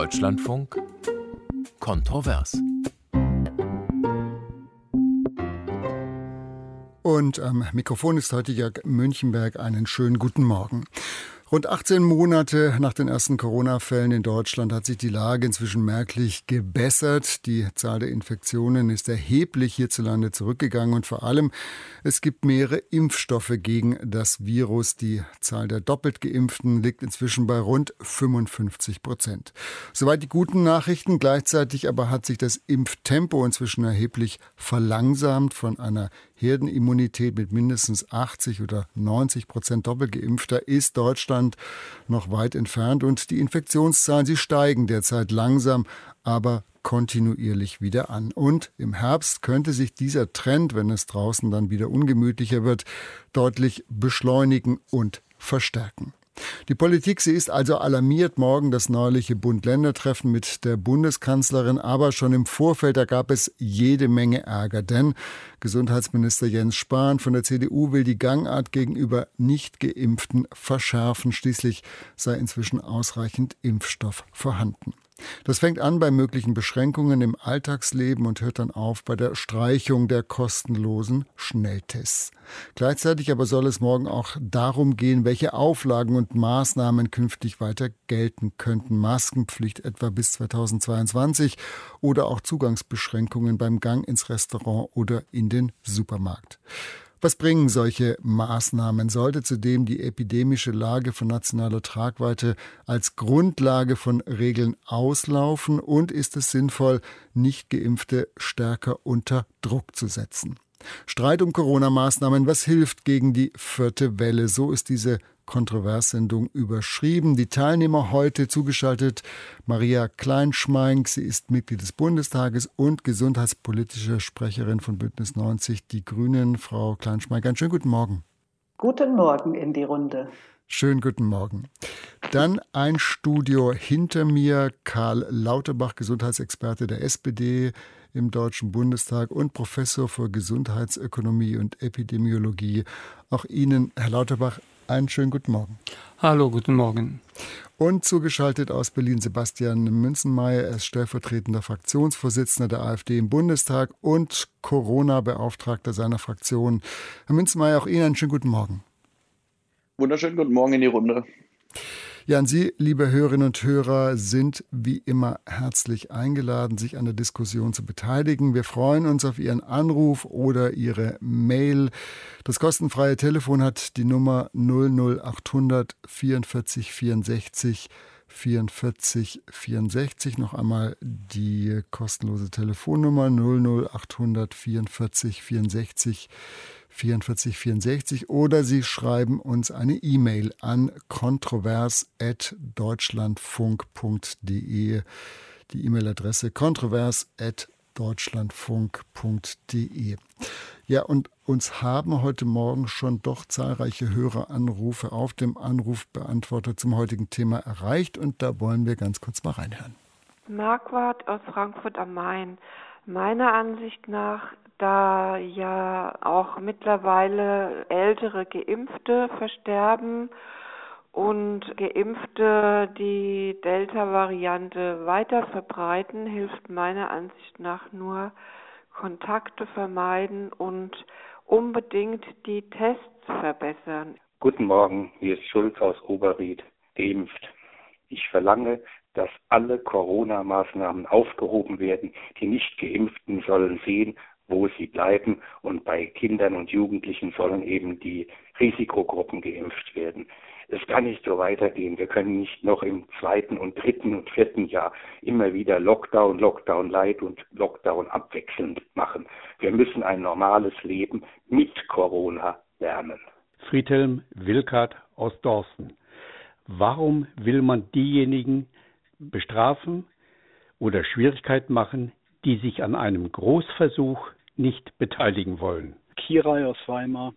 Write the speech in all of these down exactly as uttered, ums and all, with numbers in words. Deutschlandfunk Kontrovers. Und am Mikrofon ist heute Jörg Münchenberg. Einen schönen guten Morgen. Rund achtzehn Monate nach den ersten Corona-Fällen in Deutschland hat sich die Lage inzwischen merklich gebessert. Die Zahl der Infektionen ist erheblich hierzulande zurückgegangen und vor allem, es gibt mehrere Impfstoffe gegen das Virus. Die Zahl der doppelt Geimpften liegt inzwischen bei rund fünfundfünfzig Prozent. Soweit die guten Nachrichten. Gleichzeitig aber hat sich das Impftempo inzwischen erheblich verlangsamt. Von einer Herdenimmunität mit mindestens achtzig oder neunzig Prozent Doppelgeimpfter ist Deutschland noch weit entfernt. Und die Infektionszahlen, sie steigen derzeit langsam, aber kontinuierlich wieder an. Und im Herbst könnte sich dieser Trend, wenn es draußen dann wieder ungemütlicher wird, deutlich beschleunigen und verstärken. Die Politik, sie ist also alarmiert. Morgen das neuliche Bund-Länder-Treffen mit der Bundeskanzlerin. Aber schon im Vorfeld, da gab es jede Menge Ärger. Denn Gesundheitsminister Jens Spahn von der C D U will die Gangart gegenüber Nicht-Geimpften verschärfen. Schließlich sei inzwischen ausreichend Impfstoff vorhanden. Das fängt an bei möglichen Beschränkungen im Alltagsleben und hört dann auf bei der Streichung der kostenlosen Schnelltests. Gleichzeitig aber soll es morgen auch darum gehen, welche Auflagen und Maßnahmen künftig weiter gelten könnten. Maskenpflicht etwa bis zweitausendzweiundzwanzig oder auch Zugangsbeschränkungen beim Gang ins Restaurant oder in den Supermarkt. Was bringen solche Maßnahmen? Sollte zudem die epidemische Lage von nationaler Tragweite als Grundlage von Regeln auslaufen? Und ist es sinnvoll, Nichtgeimpfte stärker unter Druck zu setzen? Streit um Corona-Maßnahmen, was hilft gegen die vierte Welle? So ist diese Kontrovers-Sendung überschrieben. Die Teilnehmer heute zugeschaltet: Maria Klein-Schmeink, sie ist Mitglied des Bundestages und gesundheitspolitische Sprecherin von Bündnis neunzig Die Grünen. Frau Klein-Schmeink, einen schönen guten Morgen. Guten Morgen in die Runde. Schönen guten Morgen. Dann ein Studio hinter mir: Karl Lauterbach, Gesundheitsexperte der S P D im Deutschen Bundestag und Professor für Gesundheitsökonomie und Epidemiologie. Auch Ihnen, Herr Lauterbach, einen schönen guten Morgen. Hallo, guten Morgen. Und zugeschaltet aus Berlin Sebastian Münzenmaier. Er ist stellvertretender Fraktionsvorsitzender der AfD im Bundestag und Corona-Beauftragter seiner Fraktion. Herr Münzenmaier, auch Ihnen einen schönen guten Morgen. Wunderschönen guten Morgen in die Runde. Ja, und Sie, liebe Hörerinnen und Hörer, sind wie immer herzlich eingeladen, sich an der Diskussion zu beteiligen. Wir freuen uns auf Ihren Anruf oder Ihre Mail. Das kostenfreie Telefon hat die Nummer null null acht null null vierundvierzig vierundsechzig vierundvierzig vierundsechzig. Noch einmal die kostenlose Telefonnummer null null acht null null vierundvierzig vierundsechzig vierundvierzig vierundsechzig, oder Sie schreiben uns eine E-Mail an kontrovers at deutschlandfunk punkt de. Die E-Mail-Adresse kontrovers at deutschlandfunk punkt de. Ja, und uns haben heute Morgen schon doch zahlreiche Höreranrufe auf dem Anrufbeantworter zum heutigen Thema erreicht, und da wollen wir ganz kurz mal reinhören. Marquardt aus Frankfurt am Main. Meiner Ansicht nach, da ja auch mittlerweile ältere Geimpfte versterben und Geimpfte die Delta-Variante weiter verbreiten, hilft meiner Ansicht nach nur Kontakte vermeiden und unbedingt die Tests verbessern. Guten Morgen, hier ist Schulz aus Oberried, geimpft. Ich verlange, dass alle Corona-Maßnahmen aufgehoben werden. Die Nicht-Geimpften sollen sehen, wo sie bleiben, und bei Kindern und Jugendlichen sollen eben die Risikogruppen geimpft werden. Es kann nicht so weitergehen. Wir können nicht noch im zweiten und dritten und vierten Jahr immer wieder Lockdown, Lockdown light und Lockdown abwechselnd machen. Wir müssen ein normales Leben mit Corona lernen. Friedhelm Wilkert aus Dorsten. Warum will man diejenigen bestrafen oder Schwierigkeiten machen, die sich an einem Großversuch nicht beteiligen wollen? Kirai aus Weimar.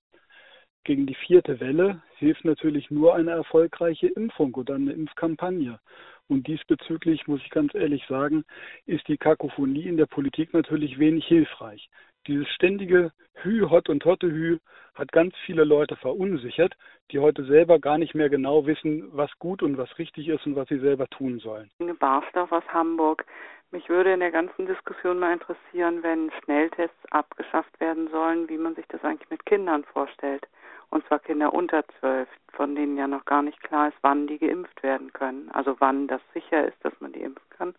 Gegen die vierte Welle hilft natürlich nur eine erfolgreiche Impfung oder eine Impfkampagne. Und diesbezüglich, muss ich ganz ehrlich sagen, ist die Kakophonie in der Politik natürlich wenig hilfreich. Dieses ständige Hü, Hott und Hotte-Hü hat ganz viele Leute verunsichert, die heute selber gar nicht mehr genau wissen, was gut und was richtig ist und was sie selber tun sollen. Inge Barsdorf aus Hamburg. Mich würde in der ganzen Diskussion mal interessieren, wenn Schnelltests abgeschafft werden sollen, wie man sich das eigentlich mit Kindern vorstellt. Und zwar Kinder unter zwölf, von denen ja noch gar nicht klar ist, wann die geimpft werden können. Also wann das sicher ist, dass man die impfen kann.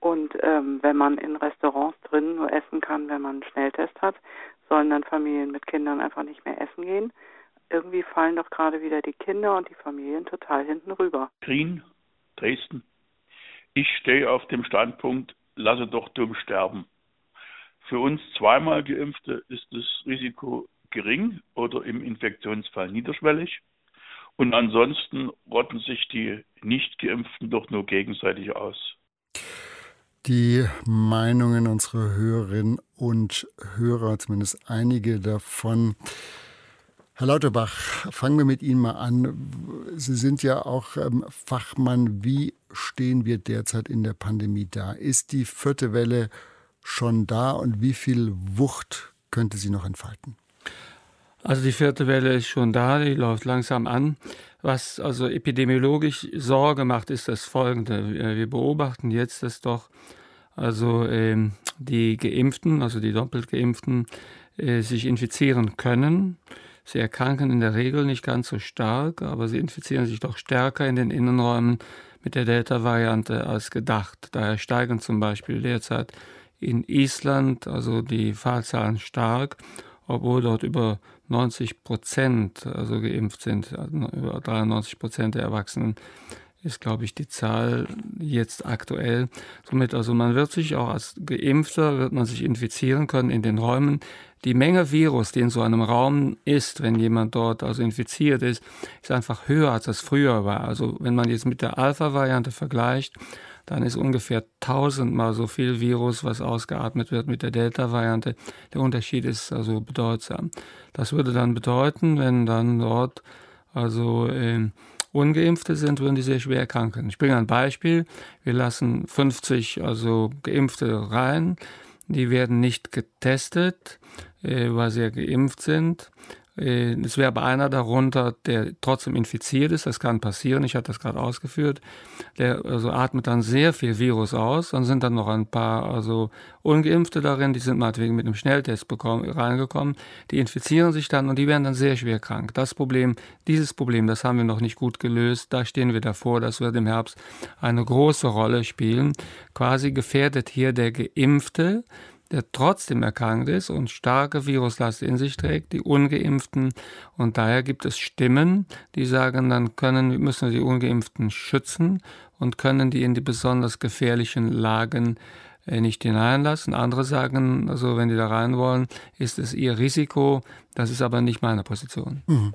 Und ähm, wenn man in Restaurants drinnen nur essen kann, wenn man einen Schnelltest hat, sollen dann Familien mit Kindern einfach nicht mehr essen gehen. Irgendwie fallen doch gerade wieder die Kinder und die Familien total hinten rüber. Green, Dresden. Ich stehe auf dem Standpunkt, lasse doch dumm sterben. Für uns zweimal Geimpfte ist das Risiko gering oder im Infektionsfall niederschwellig. Und ansonsten rotten sich die Nicht-Geimpften doch nur gegenseitig aus. Die Meinungen unserer Hörerinnen und Hörer, zumindest einige davon. Herr Lauterbach, fangen wir mit Ihnen mal an. Sie sind ja auch ähm, Fachmann. Wie stehen wir derzeit in der Pandemie da? Ist die vierte Welle schon da und wie viel Wucht könnte sie noch entfalten? Also die vierte Welle ist schon da, die läuft langsam an. Was also epidemiologisch Sorge macht, ist das Folgende. Wir beobachten jetzt, dass doch also äh, die Geimpften, also die doppelt Geimpften, äh, sich infizieren können. Sie erkranken in der Regel nicht ganz so stark, aber sie infizieren sich doch stärker in den Innenräumen mit der Delta-Variante als gedacht. Daher steigen zum Beispiel derzeit in Island also die Fallzahlen stark, obwohl dort über neunzig Prozent also geimpft sind, also über dreiundneunzig Prozent der Erwachsenen ist, glaube ich, die Zahl jetzt aktuell. Somit also man wird sich auch als Geimpfter, wird man sich infizieren können in den Räumen. Die Menge Virus, die in so einem Raum ist, wenn jemand dort also infiziert ist, ist einfach höher, als das früher war. Also wenn man jetzt mit der Alpha-Variante vergleicht, dann ist ungefähr tausendmal so viel Virus, was ausgeatmet wird mit der Delta-Variante. Der Unterschied ist also bedeutsam. Das würde dann bedeuten, wenn dann dort also äh, Ungeimpfte sind, würden die sehr schwer erkranken. Ich bringe ein Beispiel. Wir lassen fünfzig also Geimpfte rein. Die werden nicht getestet, äh, weil sie ja geimpft sind. Äh, es wäre aber einer darunter, der trotzdem infiziert ist. Das kann passieren. Ich hatte das gerade ausgeführt. Der also atmet dann sehr viel Virus aus. Dann sind dann noch ein paar also Ungeimpfte darin. Die sind meinetwegen mit einem Schnelltest bekommen, reingekommen. Die infizieren sich dann und die werden dann sehr schwer krank. Das Problem, dieses Problem, das haben wir noch nicht gut gelöst. Da stehen wir davor. Das wird im Herbst eine große Rolle spielen. Quasi gefährdet hier der Geimpfte, der trotzdem erkrankt ist und starke Viruslast in sich trägt, die Ungeimpften. Und daher gibt es Stimmen, die sagen, dann können, müssen wir die Ungeimpften schützen und können die in die besonders gefährlichen Lagen nicht hineinlassen. Andere sagen, also wenn die da rein wollen, ist es ihr Risiko. Das ist aber nicht meine Position. Mhm.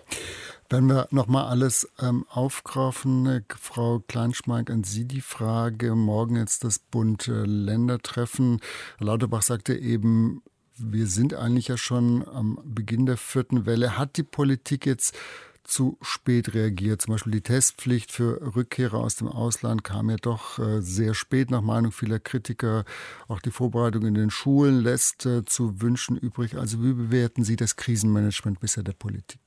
Wenn wir nochmal alles ähm, aufgreifen, Frau Klein-Schmeink, an Sie die Frage, morgen jetzt das Bund-Länder-Treffen. Herr Lauterbach sagte eben, wir sind eigentlich ja schon am Beginn der vierten Welle. Hat die Politik jetzt zu spät reagiert? Zum Beispiel die Testpflicht für Rückkehrer aus dem Ausland kam ja doch äh, sehr spät, nach Meinung vieler Kritiker. Auch die Vorbereitung in den Schulen lässt äh, zu wünschen übrig. Also wie bewerten Sie das Krisenmanagement bisher der Politik?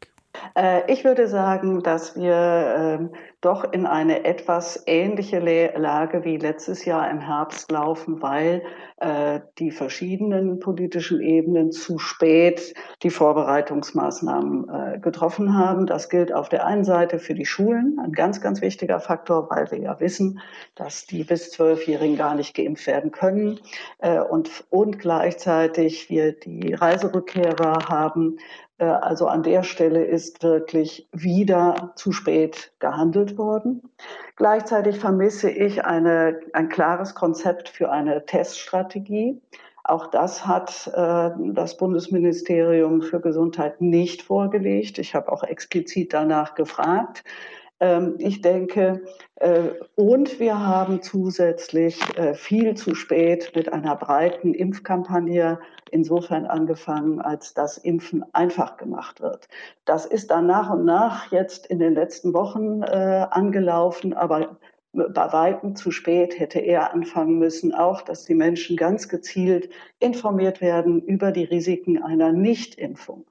Ich würde sagen, dass wir doch in eine etwas ähnliche Lage wie letztes Jahr im Herbst laufen, weil die verschiedenen politischen Ebenen zu spät die Vorbereitungsmaßnahmen getroffen haben. Das gilt auf der einen Seite für die Schulen, ein ganz, ganz wichtiger Faktor, weil wir ja wissen, dass die bis Zwölfjährigen gar nicht geimpft werden können. Und, und gleichzeitig wir die Reiserückkehrer haben. Also an der Stelle ist wirklich wieder zu spät gehandelt worden. Gleichzeitig vermisse ich eine, ein klares Konzept für eine Teststrategie. Auch das hat äh, das Bundesministerium für Gesundheit nicht vorgelegt. Ich habe auch explizit danach gefragt. Ähm, ich denke, äh, und wir haben zusätzlich äh, viel zu spät mit einer breiten Impfkampagne insofern angefangen, als das Impfen einfach gemacht wird. Das ist dann nach und nach jetzt in den letzten Wochen äh, angelaufen, aber bei weitem zu spät, hätte eher anfangen müssen, auch, dass die Menschen ganz gezielt informiert werden über die Risiken einer Nichtimpfung.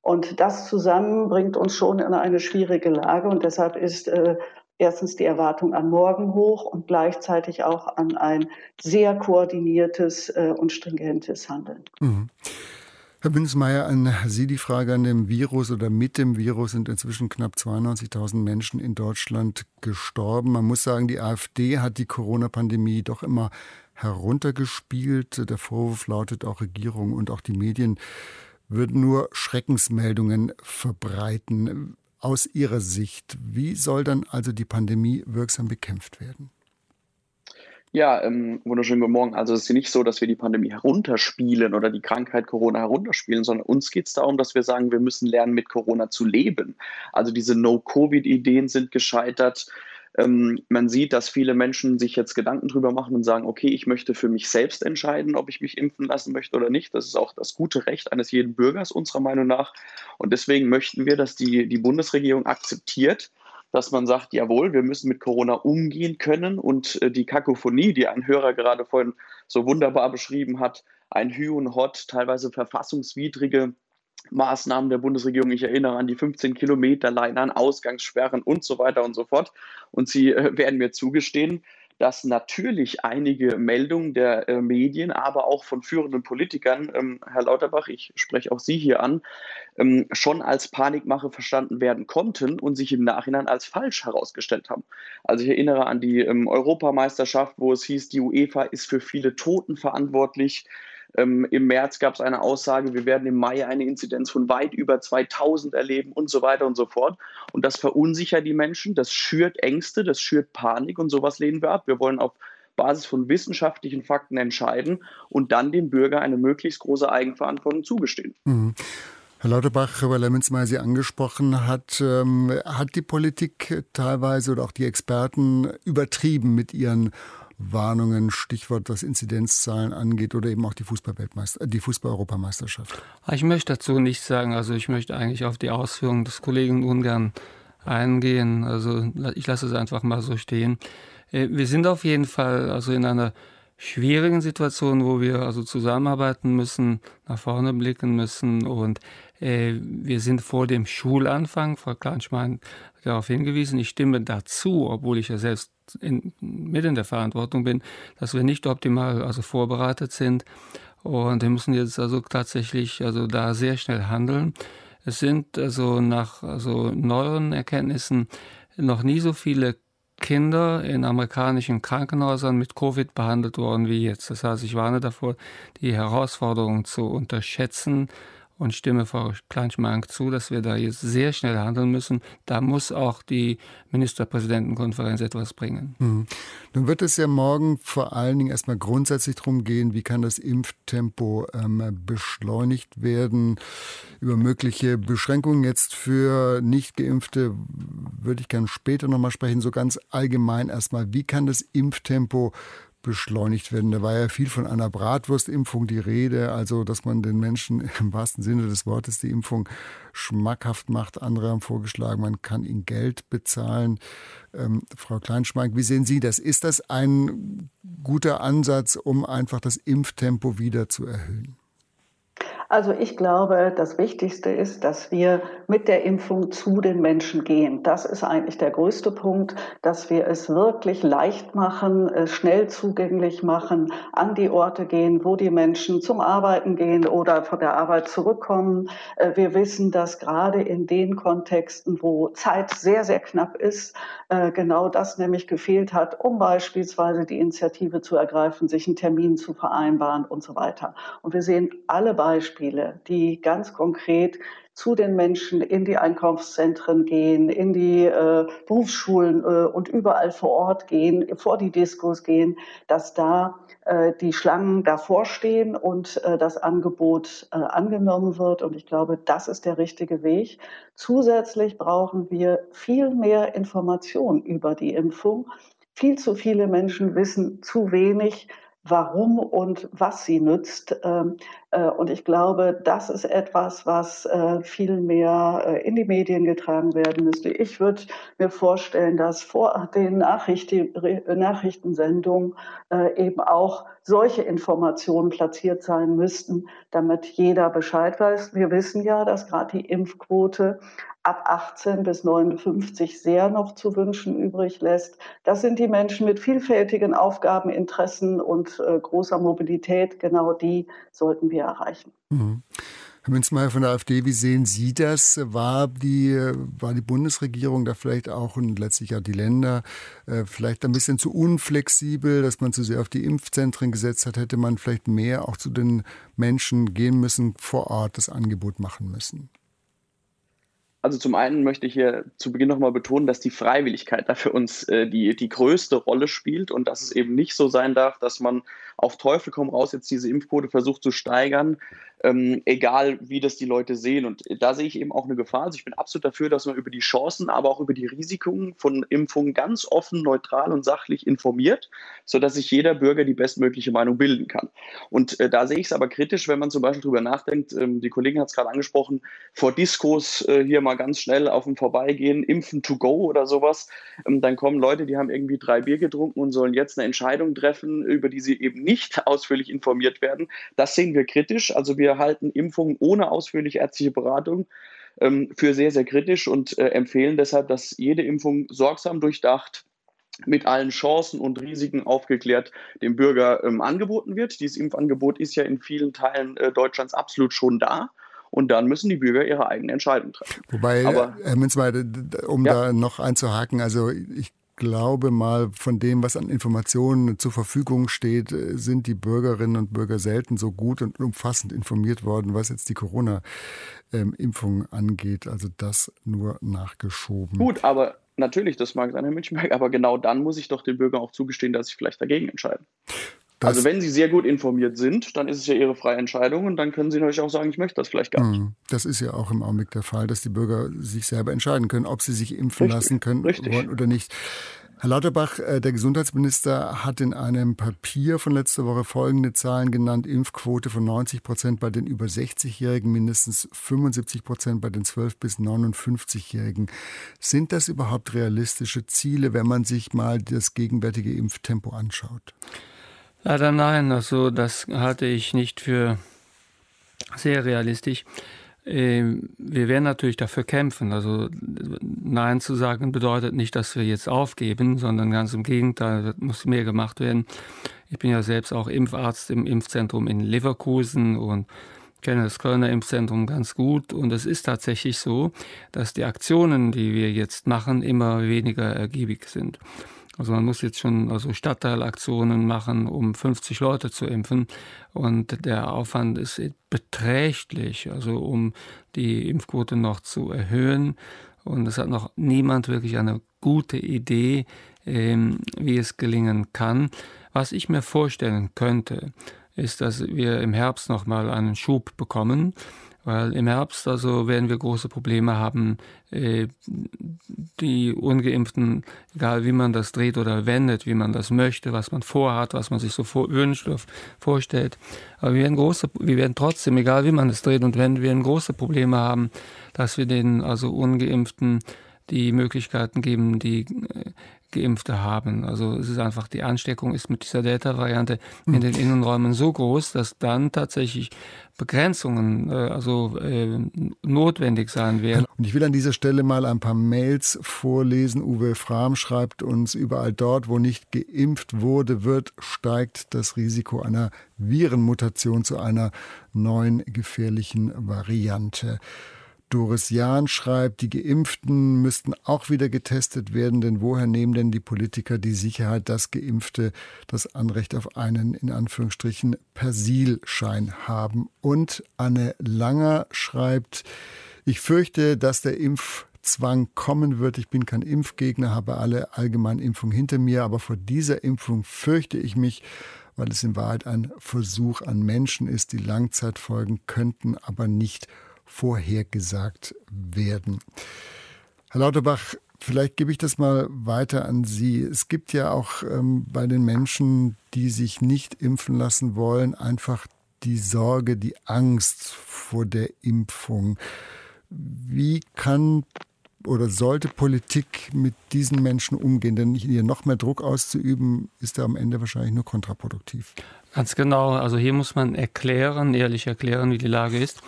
Und das zusammen bringt uns schon in eine schwierige Lage. Und deshalb ist äh, erstens die Erwartung an morgen hoch und gleichzeitig auch an ein sehr koordiniertes äh, und stringentes Handeln. Mhm. Herr Münzenmaier, an Sie die Frage. An dem Virus oder mit dem Virus sind inzwischen knapp zweiundneunzigtausend Menschen in Deutschland gestorben. Man muss sagen, die AfD hat die Corona-Pandemie doch immer heruntergespielt. Der Vorwurf lautet, auch Regierung und auch die Medien würden nur Schreckensmeldungen verbreiten. Aus Ihrer Sicht, wie soll dann also die Pandemie wirksam bekämpft werden? Ja, ähm, wunderschönen guten Morgen. Also es ist ja nicht so, dass wir die Pandemie herunterspielen oder die Krankheit Corona herunterspielen, sondern uns geht es darum, dass wir sagen, wir müssen lernen, mit Corona zu leben. Also diese No-Covid-Ideen sind gescheitert. Ähm, man sieht, dass viele Menschen sich jetzt Gedanken drüber machen und sagen, okay, ich möchte für mich selbst entscheiden, ob ich mich impfen lassen möchte oder nicht. Das ist auch das gute Recht eines jeden Bürgers unserer Meinung nach. Und deswegen möchten wir, dass die, die Bundesregierung akzeptiert, dass man sagt, jawohl, wir müssen mit Corona umgehen können und die Kakophonie, die ein Hörer gerade vorhin so wunderbar beschrieben hat, ein Hü und Hott, teilweise verfassungswidrige Maßnahmen der Bundesregierung, ich erinnere an die fünfzehn Kilometer Leine, an Ausgangssperren und so weiter und so fort. Und Sie werden mir zugestehen, dass natürlich einige Meldungen der äh, Medien, aber auch von führenden Politikern, ähm, Herr Lauterbach, ich spreche auch Sie hier an, ähm, schon als Panikmache verstanden werden konnten und sich im Nachhinein als falsch herausgestellt haben. Also ich erinnere an die ähm, Europameisterschaft, wo es hieß, die UEFA ist für viele Toten verantwortlich. Ähm, Im März gab es eine Aussage, wir werden im Mai eine Inzidenz von weit über zweitausend erleben und so weiter und so fort. Und das verunsichert die Menschen, das schürt Ängste, das schürt Panik und sowas lehnen wir ab. Wir wollen auf Basis von wissenschaftlichen Fakten entscheiden und dann dem Bürger eine möglichst große Eigenverantwortung zugestehen. Mhm. Herr Lauterbach, weil Herr Münzenmaier Sie angesprochen hat, ähm, hat die Politik teilweise oder auch die Experten übertrieben mit ihren Warnungen, Stichwort, was Inzidenzzahlen angeht oder eben auch die Fußball-Weltmeister-, die Fußball-Europameisterschaft? Ich möchte dazu nichts sagen. Also ich möchte eigentlich auf die Ausführungen des Kollegen ungern eingehen. Also ich lasse es einfach mal so stehen. Wir sind auf jeden Fall also in einer schwierigen Situation, wo wir also zusammenarbeiten müssen, nach vorne blicken müssen und äh, wir sind vor dem Schulanfang. Frau Klein-Schmeink hat darauf hingewiesen. Ich stimme dazu, obwohl ich ja selbst in, mit in der Verantwortung bin, dass wir nicht optimal also vorbereitet sind und wir müssen jetzt also tatsächlich also da sehr schnell handeln. Es sind also nach also neueren Erkenntnissen noch nie so viele Kinder in amerikanischen Krankenhäusern mit Covid behandelt worden wie jetzt. Das heißt, ich warne davor, die Herausforderungen zu unterschätzen und stimme Frau Klein-Schmeink zu, dass wir da jetzt sehr schnell handeln müssen. Da muss auch die Ministerpräsidentenkonferenz etwas bringen. Mhm. Dann wird es ja morgen vor allen Dingen erstmal grundsätzlich darum gehen, wie kann das Impftempo ähm, beschleunigt werden. Über mögliche Beschränkungen jetzt für Nichtgeimpfte würde ich gerne später nochmal sprechen. So ganz allgemein erstmal, wie kann das Impftempo beschleunigt werden. Da war ja viel von einer Bratwurstimpfung die Rede, also dass man den Menschen im wahrsten Sinne des Wortes die Impfung schmackhaft macht. Andere haben vorgeschlagen, man kann ihnen Geld bezahlen. Ähm, Frau Klein-Schmeink, wie sehen Sie das? Ist das ein guter Ansatz, um einfach das Impftempo wieder zu erhöhen? Also ich glaube, das Wichtigste ist, dass wir mit der Impfung zu den Menschen gehen. Das ist eigentlich der größte Punkt, dass wir es wirklich leicht machen, schnell zugänglich machen, an die Orte gehen, wo die Menschen zum Arbeiten gehen oder von der Arbeit zurückkommen. Wir wissen, dass gerade in den Kontexten, wo Zeit sehr, sehr knapp ist, genau das nämlich gefehlt hat, um beispielsweise die Initiative zu ergreifen, sich einen Termin zu vereinbaren und so weiter. Und wir sehen alle Beispiele, die ganz konkret zu den Menschen in die Einkaufszentren gehen, in die äh, Berufsschulen äh, und überall vor Ort gehen, vor die Diskos gehen, dass da äh, die Schlangen davor stehen und äh, das Angebot äh, angenommen wird. Und ich glaube, das ist der richtige Weg. Zusätzlich brauchen wir viel mehr Information über die Impfung. Viel zu viele Menschen wissen zu wenig warum und was sie nützt. Und ich glaube, das ist etwas, was viel mehr in die Medien getragen werden müsste. Ich würde mir vorstellen, dass vor den Nachrichtensendungen eben auch solche Informationen platziert sein müssten, damit jeder Bescheid weiß. Wir wissen ja, dass gerade die Impfquote ab achtzehn bis neunundfünfzig sehr noch zu wünschen übrig lässt. Das sind die Menschen mit vielfältigen Aufgaben, Interessen und äh, großer Mobilität. Genau die sollten wir erreichen. Mhm. Herr Münzenmaier von der AfD, wie sehen Sie das? War die, war die Bundesregierung da vielleicht auch und letztlich auch die Länder äh, vielleicht ein bisschen zu unflexibel, dass man zu sehr auf die Impfzentren gesetzt hat? Hätte man vielleicht mehr auch zu den Menschen gehen müssen, vor Ort das Angebot machen müssen? Also zum einen möchte ich hier zu Beginn nochmal betonen, dass die Freiwilligkeit da für uns äh, die, die größte Rolle spielt und dass es eben nicht so sein darf, dass man auf Teufel komm raus jetzt diese Impfquote versucht zu steigern, ähm, egal wie das die Leute sehen. Und da sehe ich eben auch eine Gefahr. Also ich bin absolut dafür, dass man über die Chancen, aber auch über die Risiken von Impfungen ganz offen, neutral und sachlich informiert, sodass sich jeder Bürger die bestmögliche Meinung bilden kann. Und äh, da sehe ich es aber kritisch, wenn man zum Beispiel darüber nachdenkt, ähm, die Kollegin hat es gerade angesprochen, vor Diskos äh, hier mal ganz schnell auf dem Vorbeigehen, impfen to go oder sowas, dann kommen Leute, die haben irgendwie drei Bier getrunken und sollen jetzt eine Entscheidung treffen, über die sie eben nicht ausführlich informiert werden. Das sehen wir kritisch. Also wir halten Impfungen ohne ausführliche ärztliche Beratung für sehr, sehr kritisch und empfehlen deshalb, dass jede Impfung sorgsam durchdacht, mit allen Chancen und Risiken aufgeklärt dem Bürger angeboten wird. Dieses Impfangebot ist ja in vielen Teilen Deutschlands absolut schon da. Und dann müssen die Bürger ihre eigene Entscheidung treffen. Wobei, aber, Herr Münzenmaier, um ja. da noch einzuhaken, also ich glaube mal, von dem, was an Informationen zur Verfügung steht, sind die Bürgerinnen und Bürger selten so gut und umfassend informiert worden, was jetzt die Corona-Impfung angeht. Also das nur nachgeschoben. Gut, aber natürlich, das mag sein, Herr Münzenmaier, aber genau dann muss ich doch den Bürgern auch zugestehen, dass sie vielleicht dagegen entscheiden. Das also wenn Sie sehr gut informiert sind, dann ist es ja Ihre freie Entscheidung und dann können Sie natürlich auch sagen, ich möchte das vielleicht gar nicht. Das ist ja auch im Augenblick der Fall, dass die Bürger sich selber entscheiden können, ob sie sich impfen Richtig. lassen können Richtig. wollen oder nicht. Herr Lauterbach, der Gesundheitsminister, hat in einem Papier von letzter Woche folgende Zahlen genannt. Impfquote von neunzig Prozent bei den über sechzig-Jährigen, mindestens fünfundsiebzig Prozent bei den zwölf- bis neunundfünfzig-Jährigen. Sind das überhaupt realistische Ziele, wenn man sich mal das gegenwärtige Impftempo anschaut? Leider nein, also das halte ich nicht für sehr realistisch. Wir werden natürlich dafür kämpfen. Also Nein zu sagen bedeutet nicht, dass wir jetzt aufgeben, sondern ganz im Gegenteil, da muss mehr gemacht werden. Ich bin ja selbst auch Impfarzt im Impfzentrum in Leverkusen und kenne das Kölner Impfzentrum ganz gut. Und es ist tatsächlich so, dass die Aktionen, die wir jetzt machen, immer weniger ergiebig sind. Also man muss jetzt schon also Stadtteilaktionen machen, um fünfzig Leute zu impfen. Und der Aufwand ist beträchtlich, also um die Impfquote noch zu erhöhen. Und es hat noch niemand wirklich eine gute Idee, ähm, wie es gelingen kann. Was ich mir vorstellen könnte, ist, dass wir im Herbst nochmal einen Schub bekommen. Weil im Herbst also werden wir große Probleme haben, die Ungeimpften, egal wie man das dreht oder wendet, wie man das möchte, was man vorhat, was man sich so vor, wünscht oder vorstellt. Aber wir werden, große, wir werden trotzdem, egal wie man das dreht und wendet, wir werden große Probleme haben, dass wir den also Ungeimpften die Möglichkeiten geben, die Geimpfte haben. Also es ist einfach, die Ansteckung ist mit dieser Delta-Variante in den Innenräumen so groß, dass dann tatsächlich Begrenzungen äh, also äh, notwendig sein werden. Und ich will an dieser Stelle mal ein paar Mails vorlesen. Uwe Frahm schreibt uns, überall dort, wo nicht geimpft wurde, wird, steigt das Risiko einer Virenmutation zu einer neuen gefährlichen Variante. Doris Jahn schreibt, die Geimpften müssten auch wieder getestet werden, denn woher nehmen denn die Politiker die Sicherheit, dass Geimpfte das Anrecht auf einen, in Anführungsstrichen, Persilschein haben? Und Anne Langer schreibt, ich fürchte, dass der Impfzwang kommen wird. Ich bin kein Impfgegner, habe alle Allgemeinimpfungen hinter mir, aber vor dieser Impfung fürchte ich mich, weil es in Wahrheit ein Versuch an Menschen ist, die Langzeitfolgen könnten, aber nicht vorhergesagt werden. Herr Lauterbach, Vielleicht gebe ich das mal weiter an Sie. Es gibt ja auch ähm, bei den Menschen, die sich nicht impfen lassen wollen, einfach die Sorge, die Angst vor der Impfung. Wie kann oder sollte Politik mit diesen Menschen umgehen? Denn hier noch mehr Druck auszuüben, ist da am Ende wahrscheinlich nur kontraproduktiv. Ganz genau. Also hier muss man erklären, ehrlich erklären, wie die Lage ist.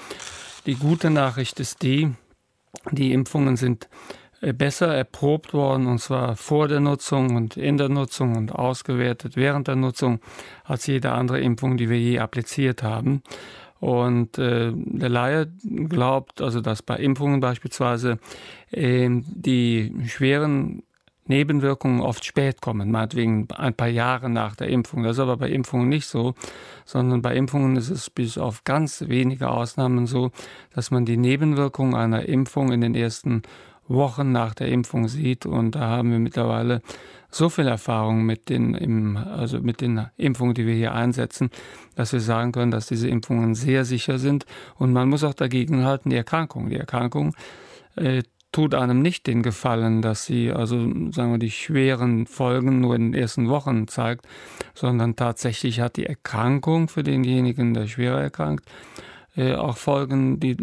Die gute Nachricht ist die, die Impfungen sind besser erprobt worden, und zwar vor der Nutzung und in der Nutzung und ausgewertet während der Nutzung, als jede andere Impfung, die wir je appliziert haben. Und äh, der Laie glaubt, also dass bei Impfungen beispielsweise äh, die schweren Nebenwirkungen oft spät kommen, meinetwegen ein paar Jahre nach der Impfung. Das ist aber bei Impfungen nicht so, sondern bei Impfungen ist es bis auf ganz wenige Ausnahmen so, dass man die Nebenwirkungen einer Impfung in den ersten Wochen nach der Impfung sieht, und da haben wir mittlerweile so viel Erfahrung mit den, im, also mit den Impfungen, die wir hier einsetzen, dass wir sagen können, dass diese Impfungen sehr sicher sind, und man muss auch dagegen halten, die Erkrankung. Die Erkrankung äh, tut einem nicht den Gefallen, dass sie also, sagen wir, die schweren Folgen nur in den ersten Wochen zeigt, sondern tatsächlich hat die Erkrankung für denjenigen, der schwerer erkrankt, auch Folgen, die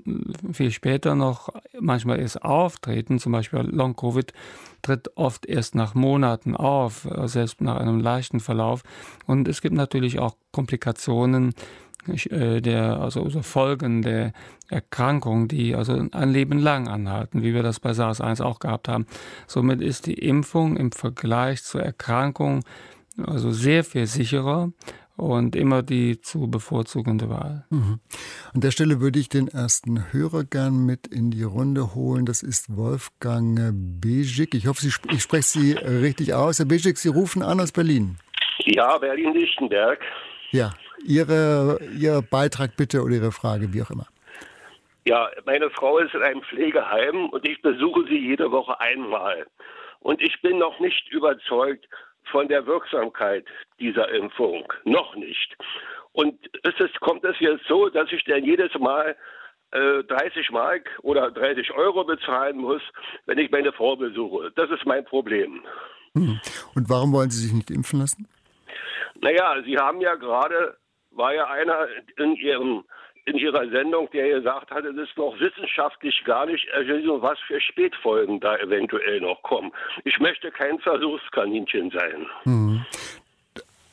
viel später noch manchmal erst auftreten. Zum Beispiel Long-Covid tritt oft erst nach Monaten auf, selbst nach einem leichten Verlauf. Und es gibt natürlich auch Komplikationen, der, also Folgen der Erkrankung, die also ein Leben lang anhalten, wie wir das bei SARS eins auch gehabt haben. Somit ist die Impfung im Vergleich zur Erkrankung also sehr viel sicherer und immer die zu bevorzugende Wahl. Mhm. An der Stelle würde ich den ersten Hörer gern mit in die Runde holen. Das ist Wolfgang Bejic. Ich hoffe, ich spreche Sie richtig aus. Herr Bejic, Sie rufen an aus Berlin. Ja, Berlin-Lichtenberg. Ja, Ihre, Ihr Beitrag bitte oder Ihre Frage, wie auch immer. Ja, meine Frau ist in einem Pflegeheim und ich besuche sie jede Woche einmal. Und ich bin noch nicht überzeugt von der Wirksamkeit dieser Impfung. Noch nicht. Und ist es, kommt es jetzt so, dass ich dann jedes Mal äh, dreißig Mark oder dreißig Euro bezahlen muss, wenn ich meine Frau besuche? Das ist mein Problem. Hm. Und warum wollen Sie sich nicht impfen lassen? Naja, Sie haben ja gerade, war ja einer in Ihrem in Ihrer Sendung, der gesagt hat, es ist noch wissenschaftlich gar nicht erwiesen, was für Spätfolgen da eventuell noch kommen. Ich möchte kein Versuchskaninchen sein. Mhm.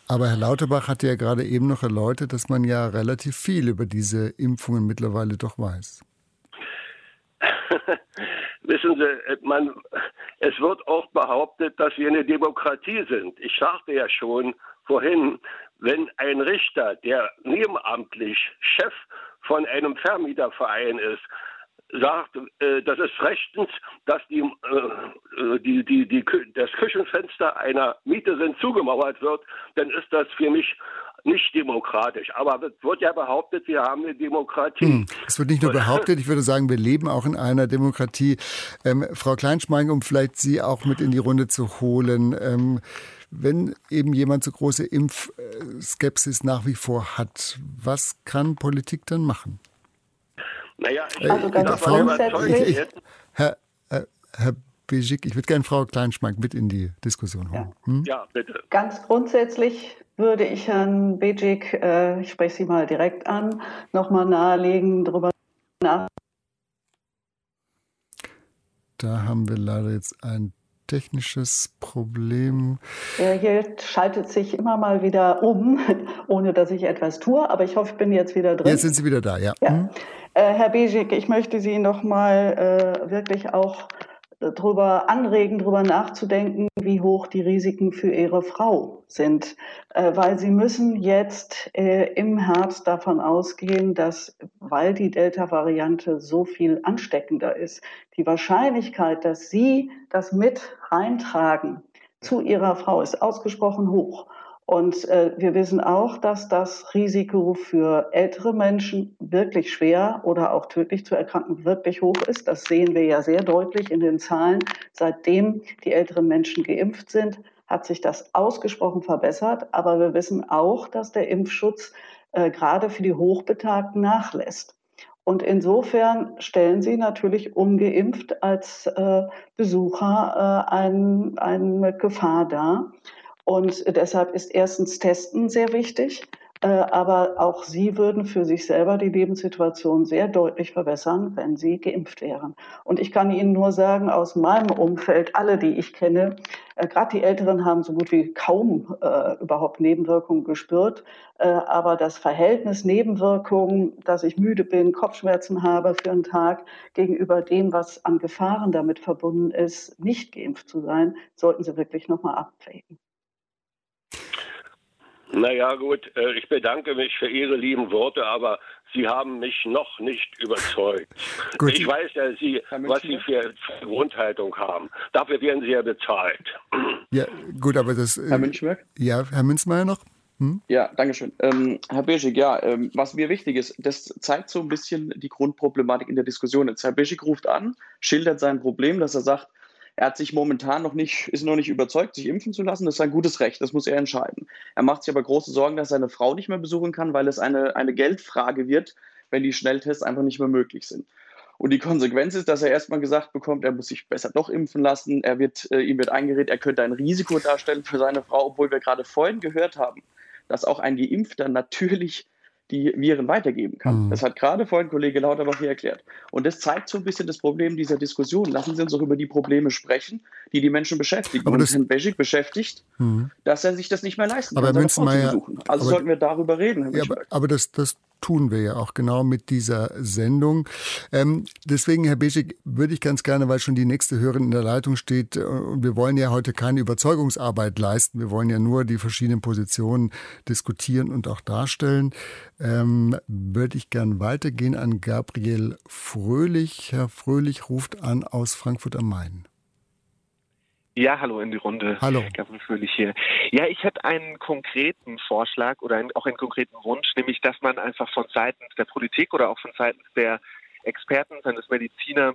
Aber Herr Lauterbach hat ja gerade eben noch erläutert, dass man ja relativ viel über diese Impfungen mittlerweile doch weiß. Wissen Sie, man, es wird oft behauptet, dass wir eine Demokratie sind. Ich sagte ja schon vorhin, wenn ein Richter, der nebenamtlich Chef von einem Vermieterverein ist, sagt, äh, das ist rechtens, dass die, äh, die, die, die, das Küchenfenster einer Mieterin zugemauert wird, dann ist das für mich nicht demokratisch. Aber es wird ja behauptet, wir haben eine Demokratie. Hm, es wird nicht nur behauptet, ich würde sagen, wir leben auch in einer Demokratie. Ähm, Frau Klein-Schmeink, um vielleicht Sie auch mit in die Runde zu holen, ähm, wenn eben jemand so große Impfskepsis nach wie vor hat, was kann Politik dann machen? Naja, ich also ganz grundsätzlich. Ich, ich, Herr, äh, Herr Bejic, ich würde gerne Frau Klein-Schmeink mit in die Diskussion holen. Ja. Hm? Ja, bitte. Ganz grundsätzlich würde ich Herrn Bejic, äh, ich spreche Sie mal direkt an, nochmal nahelegen, darüber nach. Da haben wir leider jetzt ein technisches Problem. Hier schaltet sich immer mal wieder um, ohne dass ich etwas tue, aber ich hoffe, ich bin jetzt wieder drin. Jetzt sind Sie wieder da, ja. ja. Mhm. Äh, Herr Bejic, ich möchte Sie noch mal äh, wirklich auch darüber anregen, darüber nachzudenken, wie hoch die Risiken für Ihre Frau sind, äh, weil Sie müssen jetzt äh, im Herbst davon ausgehen, dass, weil die Delta-Variante so viel ansteckender ist, die Wahrscheinlichkeit, dass Sie das mit reintragen zu Ihrer Frau, ist ausgesprochen hoch. Und äh, wir wissen auch, dass das Risiko für ältere Menschen wirklich schwer oder auch tödlich zu erkranken wirklich hoch ist. Das sehen wir ja sehr deutlich in den Zahlen. Seitdem die älteren Menschen geimpft sind, hat sich das ausgesprochen verbessert. Aber wir wissen auch, dass der Impfschutz äh, gerade für die Hochbetagten nachlässt. Und insofern stellen sie natürlich ungeimpft als äh, Besucher äh, ein, eine Gefahr dar. Und deshalb ist erstens Testen sehr wichtig, äh, aber auch sie würden für sich selber die Lebenssituation sehr deutlich verbessern, wenn sie geimpft wären. Und ich kann Ihnen nur sagen, aus meinem Umfeld, alle, die ich kenne, äh, gerade die Älteren haben so gut wie kaum äh, überhaupt Nebenwirkungen gespürt. Aber das Verhältnis Nebenwirkungen, dass ich müde bin, Kopfschmerzen habe für einen Tag, gegenüber dem, was an Gefahren damit verbunden ist, nicht geimpft zu sein, sollten Sie wirklich nochmal abwägen. Na ja, gut, ich bedanke mich für Ihre lieben Worte, aber Sie haben mich noch nicht überzeugt. Gut. Ich weiß ja, Sie, was Sie für Grundhaltung haben. Dafür werden Sie ja bezahlt. Ja, gut, aber das... Herr Münzenberg? Ja, Herr Münzenmaier noch? Hm? Ja, danke schön. Ähm, Herr Birschig, ja, ähm, was mir wichtig ist, das zeigt so ein bisschen die Grundproblematik in der Diskussion. Jetzt Herr Birschig ruft an, schildert sein Problem, dass er sagt, er hat sich momentan noch nicht, ist noch nicht überzeugt, sich impfen zu lassen. Das ist sein gutes Recht, das muss er entscheiden. Er macht sich aber große Sorgen, dass seine Frau nicht mehr besuchen kann, weil es eine, eine Geldfrage wird, wenn die Schnelltests einfach nicht mehr möglich sind. Und die Konsequenz ist, dass er erstmal gesagt bekommt, er muss sich besser doch impfen lassen. Er wird, äh, ihm wird eingeredet, er könnte ein Risiko darstellen für seine Frau, obwohl wir gerade vorhin gehört haben, dass auch ein Geimpfter natürlich die Viren weitergeben kann. Mhm. Das hat gerade vorhin Kollege Lauterbach hier erklärt. Und das zeigt so ein bisschen das Problem dieser Diskussion. Lassen Sie uns doch über die Probleme sprechen, die die Menschen beschäftigen. Aber und das, Herrn Beschig beschäftigt, mhm. dass er sich das nicht mehr leisten aber kann, seine Frau zu besuchen. Also aber, sollten wir darüber reden, Herr ja, aber, aber das, das tun wir ja auch genau mit dieser Sendung. Ähm, deswegen, Herr Beschig, würde ich ganz gerne, weil schon die nächste Hörerin in der Leitung steht, und wir wollen ja heute keine Überzeugungsarbeit leisten, wir wollen ja nur die verschiedenen Positionen diskutieren und auch darstellen, ähm, würde ich gern weitergehen an Gabriel Fröhlich. Herr Fröhlich ruft an aus Frankfurt am Main. Ja, hallo in die Runde. Hallo. Gabriel Fröhlich hier. Ja, ich hätte einen konkreten Vorschlag oder einen, auch einen konkreten Wunsch, nämlich, dass man einfach von seitens der Politik oder auch von seitens der Experten, seines Mediziner,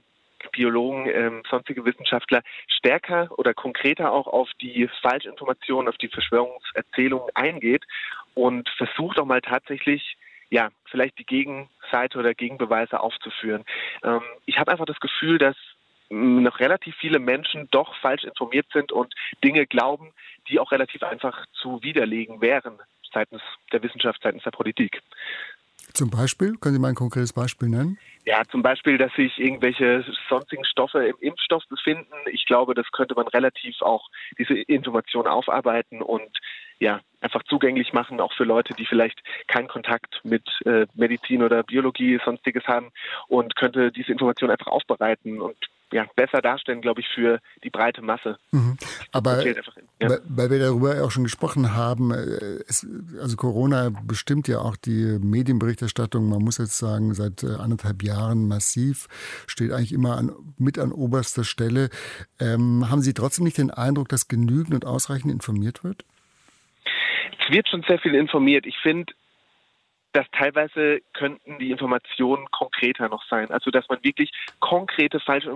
Biologen, ähm, sonstige Wissenschaftler stärker oder konkreter auch auf die Falschinformationen, auf die Verschwörungserzählungen eingeht und versucht auch mal tatsächlich, ja, vielleicht die Gegenseite oder Gegenbeweise aufzuführen. Ähm, ich habe einfach das Gefühl, dass noch relativ viele Menschen doch falsch informiert sind und Dinge glauben, die auch relativ einfach zu widerlegen wären seitens der Wissenschaft, seitens der Politik. Zum Beispiel? Können Sie mal ein konkretes Beispiel nennen? Ja, zum Beispiel, dass sich irgendwelche sonstigen Stoffe im Impfstoff befinden. Ich glaube, das könnte man relativ auch diese Information aufarbeiten und ja, einfach zugänglich machen, auch für Leute, die vielleicht keinen Kontakt mit äh, Medizin oder Biologie, sonstiges haben und könnte diese Information einfach aufbereiten und ja, besser darstellen, glaube ich, für die breite Masse. Mhm. Aber einfach, ja. weil, weil wir darüber auch schon gesprochen haben, es, also Corona bestimmt ja auch die Medienberichterstattung, man muss jetzt sagen, seit anderthalb Jahren massiv, steht eigentlich immer an, mit an oberster Stelle. Ähm, haben Sie trotzdem nicht den Eindruck, dass genügend und ausreichend informiert wird? Es wird schon sehr viel informiert. Ich finde, dass teilweise könnten die Informationen konkreter noch sein. Also, dass man wirklich konkrete falsche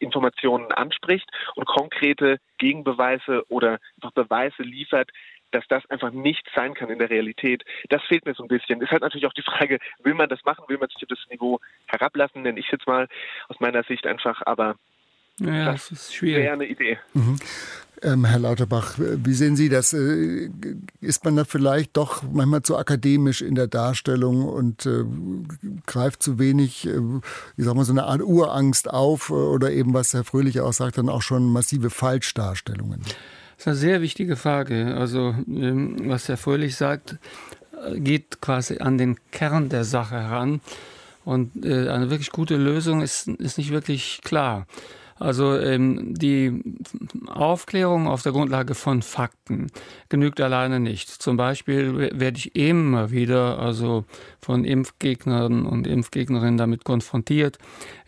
Informationen anspricht und konkrete Gegenbeweise oder einfach Beweise liefert, dass das einfach nicht sein kann in der Realität. Das fehlt mir so ein bisschen. Ist halt natürlich auch die Frage, will man das machen? Will man sich auf das Niveau herablassen? Nenne ich jetzt mal aus meiner Sicht einfach, aber naja, das, das ist schwierig. Wäre eine Idee. Mhm. Ähm, Herr Lauterbach, wie sehen Sie das? Ist man da vielleicht doch manchmal zu akademisch in der Darstellung und äh, greift zu wenig, äh, ich sag mal, so eine Art Urangst auf oder eben, was Herr Fröhlich auch sagt, dann auch schon massive Falschdarstellungen? Das ist eine sehr wichtige Frage. Also, ähm, was Herr Fröhlich sagt, geht quasi an den Kern der Sache heran. Und äh, eine wirklich gute Lösung ist, ist nicht wirklich klar. Also ähm, die Aufklärung auf der Grundlage von Fakten genügt alleine nicht. Zum Beispiel werde ich immer wieder also von Impfgegnern und Impfgegnerinnen damit konfrontiert,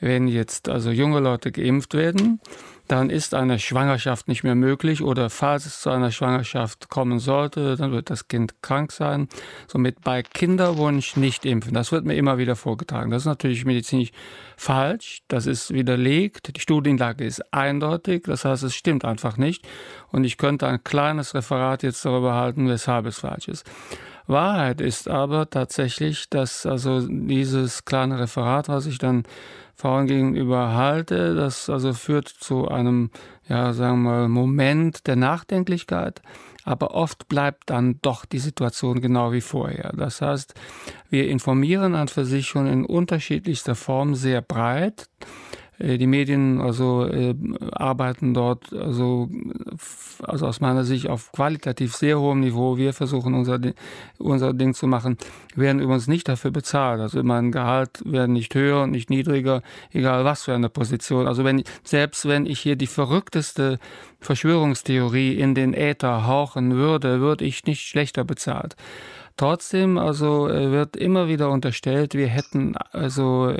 wenn jetzt also junge Leute geimpft werden, dann ist eine Schwangerschaft nicht mehr möglich oder falls es zu einer Schwangerschaft kommen sollte, dann wird das Kind krank sein. Somit bei Kinderwunsch nicht impfen. Das wird mir immer wieder vorgetragen. Das ist natürlich medizinisch falsch. Das ist widerlegt. Die Studienlage ist eindeutig. Das heißt, es stimmt einfach nicht. Und ich könnte ein kleines Referat jetzt darüber halten, weshalb es falsch ist. Wahrheit ist aber tatsächlich, dass also dieses kleine Referat, was ich dann Frauen gegenüber halte, das also führt zu einem, ja, sagen wir mal, Moment der Nachdenklichkeit. Aber oft bleibt dann doch die Situation genau wie vorher. Das heißt, wir informieren an für sich schon in unterschiedlichster Form sehr breit. Die Medien also äh, arbeiten dort also, also aus meiner Sicht auf qualitativ sehr hohem Niveau. Wir versuchen unser, unser Ding zu machen, werden übrigens nicht dafür bezahlt. Also mein Gehalt werden nicht höher und nicht niedriger, egal was für eine Position. Also wenn, selbst wenn ich hier die verrückteste Verschwörungstheorie in den Äther hauchen würde, würde ich nicht schlechter bezahlt. Trotzdem also wird immer wieder unterstellt, wir hätten also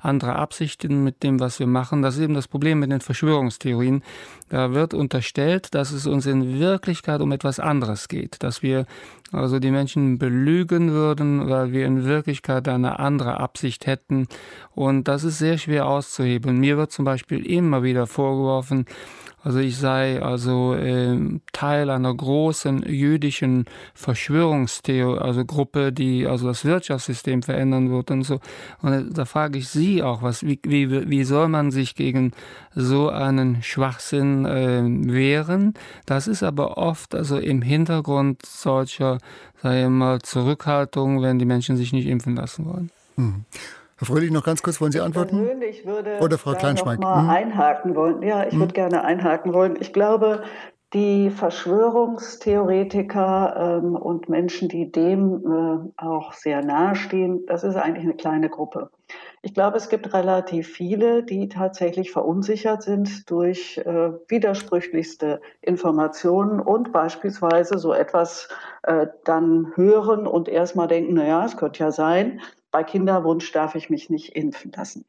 andere Absichten mit dem, was wir machen. Das ist eben das Problem mit den Verschwörungstheorien. Da wird unterstellt, dass es uns in Wirklichkeit um etwas anderes geht, dass wir also die Menschen belügen würden, weil wir in Wirklichkeit eine andere Absicht hätten. Und das ist sehr schwer auszuhebeln. Mir wird zum Beispiel immer wieder vorgeworfen, also ich sei also äh, Teil einer großen jüdischen Verschwörungstheorie, also Gruppe, die also das Wirtschaftssystem verändern wird und so. Und da frage ich Sie auch, was, wie, wie, wie soll man sich gegen so einen Schwachsinn äh, wehren? Das ist aber oft also im Hintergrund solcher, sage ich mal, Zurückhaltung, wenn die Menschen sich nicht impfen lassen wollen. Mhm. Herr Fröhlich, noch ganz kurz, wollen Sie antworten? Persönlich würde Oder Frau Klein-Schmeink noch mal hm. einhaken wollen. Ja, ich hm. würde gerne einhaken wollen. Ich glaube, die Verschwörungstheoretiker ähm, und Menschen, die dem äh, auch sehr nahestehen, das ist eigentlich eine kleine Gruppe. Ich glaube, es gibt relativ viele, die tatsächlich verunsichert sind durch äh, widersprüchlichste Informationen und beispielsweise so etwas äh, dann hören und erstmal denken, naja, es könnte ja sein, bei Kinderwunsch darf ich mich nicht impfen lassen.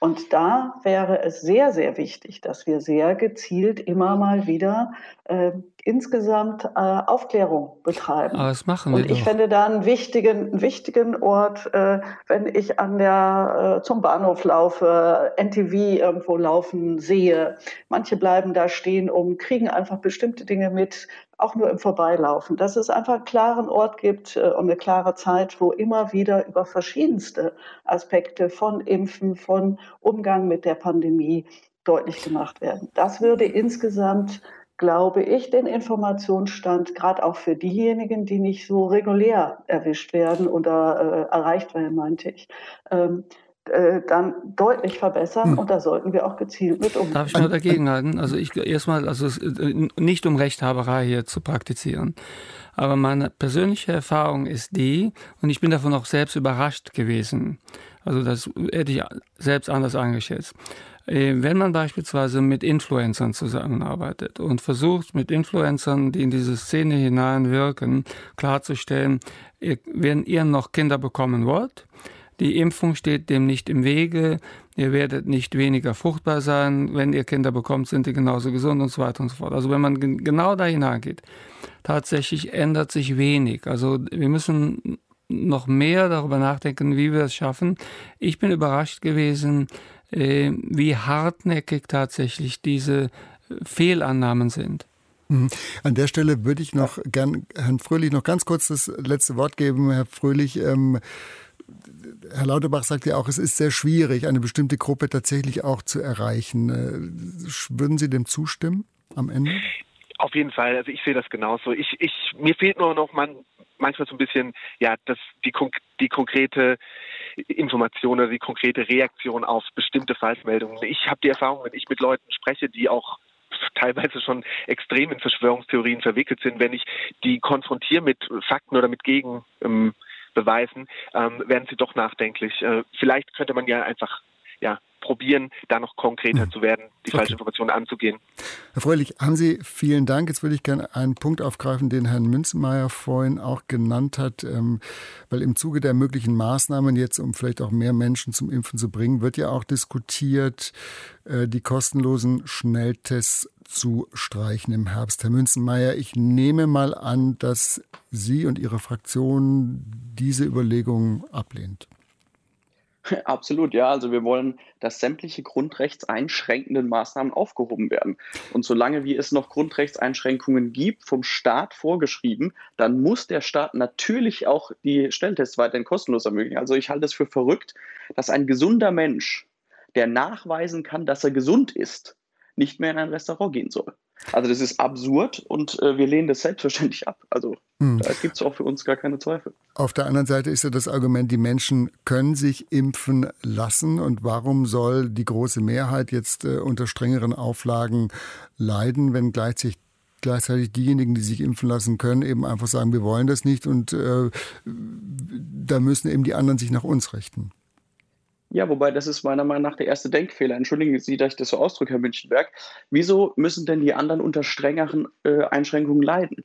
Und da wäre es sehr, sehr wichtig, dass wir sehr gezielt immer mal wieder äh, insgesamt äh, Aufklärung betreiben. Aber das machen wir Und ich doch. fände da einen wichtigen, wichtigen Ort, äh, wenn ich an der, äh, zum Bahnhof laufe, N T V irgendwo laufen sehe. Manche bleiben da stehen um, kriegen einfach bestimmte Dinge mit, auch nur im Vorbeilaufen, dass es einfach einen klaren Ort gibt und eine klare Zeit, wo immer wieder über verschiedenste Aspekte von Impfen, von Umgang mit der Pandemie deutlich gemacht werden. Das würde insgesamt, glaube ich, den Informationsstand, gerade auch für diejenigen, die nicht so regulär erwischt werden oder äh, erreicht werden, meinte ich, ähm, dann deutlich verbessern hm. und da sollten wir auch gezielt mit umgehen. Darf ich nur dagegenhalten? Also ich erstmal, also nicht um Rechthaberei hier zu praktizieren, aber meine persönliche Erfahrung ist die, und ich bin davon auch selbst überrascht gewesen, also das hätte ich selbst anders eingeschätzt. Wenn man beispielsweise mit Influencern zusammenarbeitet und versucht, mit Influencern, die in diese Szene hineinwirken, klarzustellen, wenn ihr noch Kinder bekommen wollt, die Impfung steht dem nicht im Wege. Ihr werdet nicht weniger fruchtbar sein. Wenn ihr Kinder bekommt, sind die genauso gesund und so weiter und so fort. Also wenn man g- genau da hineingeht, tatsächlich ändert sich wenig. Also wir müssen noch mehr darüber nachdenken, wie wir es schaffen. Ich bin überrascht gewesen, äh, wie hartnäckig tatsächlich diese Fehlannahmen sind. An der Stelle würde ich noch gern Herrn Fröhlich noch ganz kurz das letzte Wort geben. Herr Fröhlich, ähm Herr Lauterbach sagt ja auch, es ist sehr schwierig, eine bestimmte Gruppe tatsächlich auch zu erreichen. Würden Sie dem zustimmen am Ende? Auf jeden Fall. Also ich sehe das genauso. Ich, ich, mir fehlt nur noch man, manchmal so ein bisschen, ja, das, die, die konkrete Information oder die konkrete Reaktion auf bestimmte Falschmeldungen. Ich habe die Erfahrung, wenn ich mit Leuten spreche, die auch teilweise schon extrem in Verschwörungstheorien verwickelt sind, wenn ich die konfrontiere mit Fakten oder mit Gegen ähm, Beweisen, ähm, werden sie doch nachdenklich. Äh, vielleicht könnte man ja einfach ja, probieren, da noch konkreter hm. zu werden, die okay. falsche Information anzugehen. Herr Fröhlich, haben Sie vielen Dank. Jetzt würde ich gerne einen Punkt aufgreifen, den Herrn Münzenmaier vorhin auch genannt hat, ähm, weil im Zuge der möglichen Maßnahmen jetzt, um vielleicht auch mehr Menschen zum Impfen zu bringen, wird ja auch diskutiert, äh, die kostenlosen Schnelltests zu streichen im Herbst. Herr Münzenmaier, ich nehme mal an, dass Sie und Ihre Fraktion diese Überlegungen ablehnt. Absolut, ja. Also wir wollen, dass sämtliche grundrechtseinschränkenden Maßnahmen aufgehoben werden. Und solange wie es noch Grundrechtseinschränkungen gibt, vom Staat vorgeschrieben, dann muss der Staat natürlich auch die Schnelltests weiterhin kostenlos ermöglichen. Also ich halte es für verrückt, dass ein gesunder Mensch, der nachweisen kann, dass er gesund ist, nicht mehr in ein Restaurant gehen soll. Also das ist absurd und äh, wir lehnen das selbstverständlich ab. Also hm. da gibt es auch für uns gar keine Zweifel. Auf der anderen Seite ist ja das Argument, die Menschen können sich impfen lassen. Und warum soll die große Mehrheit jetzt äh, unter strengeren Auflagen leiden, wenn gleichzeitig, gleichzeitig diejenigen, die sich impfen lassen können, eben einfach sagen, wir wollen das nicht und äh, da müssen eben die anderen sich nach uns richten? Ja, wobei das ist meiner Meinung nach der erste Denkfehler. Entschuldigen Sie, dass ich das so ausdrücke, Herr Münchenberg. Wieso müssen denn die anderen unter strengeren äh, Einschränkungen leiden?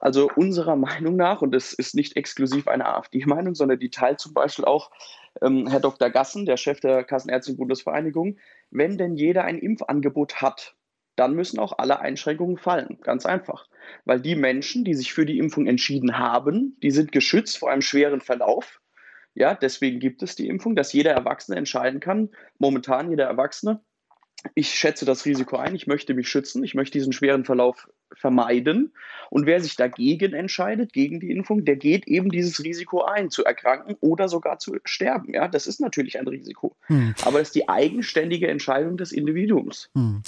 Also unserer Meinung nach, und das ist nicht exklusiv eine AfD-Meinung, sondern die teilt zum Beispiel auch ähm, Herr Doktor Gassen, der Chef der Kassenärztlichen Bundesvereinigung, wenn denn jeder ein Impfangebot hat, dann müssen auch alle Einschränkungen fallen. Ganz einfach. Weil die Menschen, die sich für die Impfung entschieden haben, die sind geschützt vor einem schweren Verlauf. Ja, deswegen gibt es die Impfung, dass jeder Erwachsene entscheiden kann, momentan jeder Erwachsene, ich schätze das Risiko ein, ich möchte mich schützen, ich möchte diesen schweren Verlauf vermeiden. Und wer sich dagegen entscheidet, gegen die Impfung, der geht eben dieses Risiko ein, zu erkranken oder sogar zu sterben. Ja, das ist natürlich ein Risiko. Hm. Aber das ist die eigenständige Entscheidung des Individuums. Hm.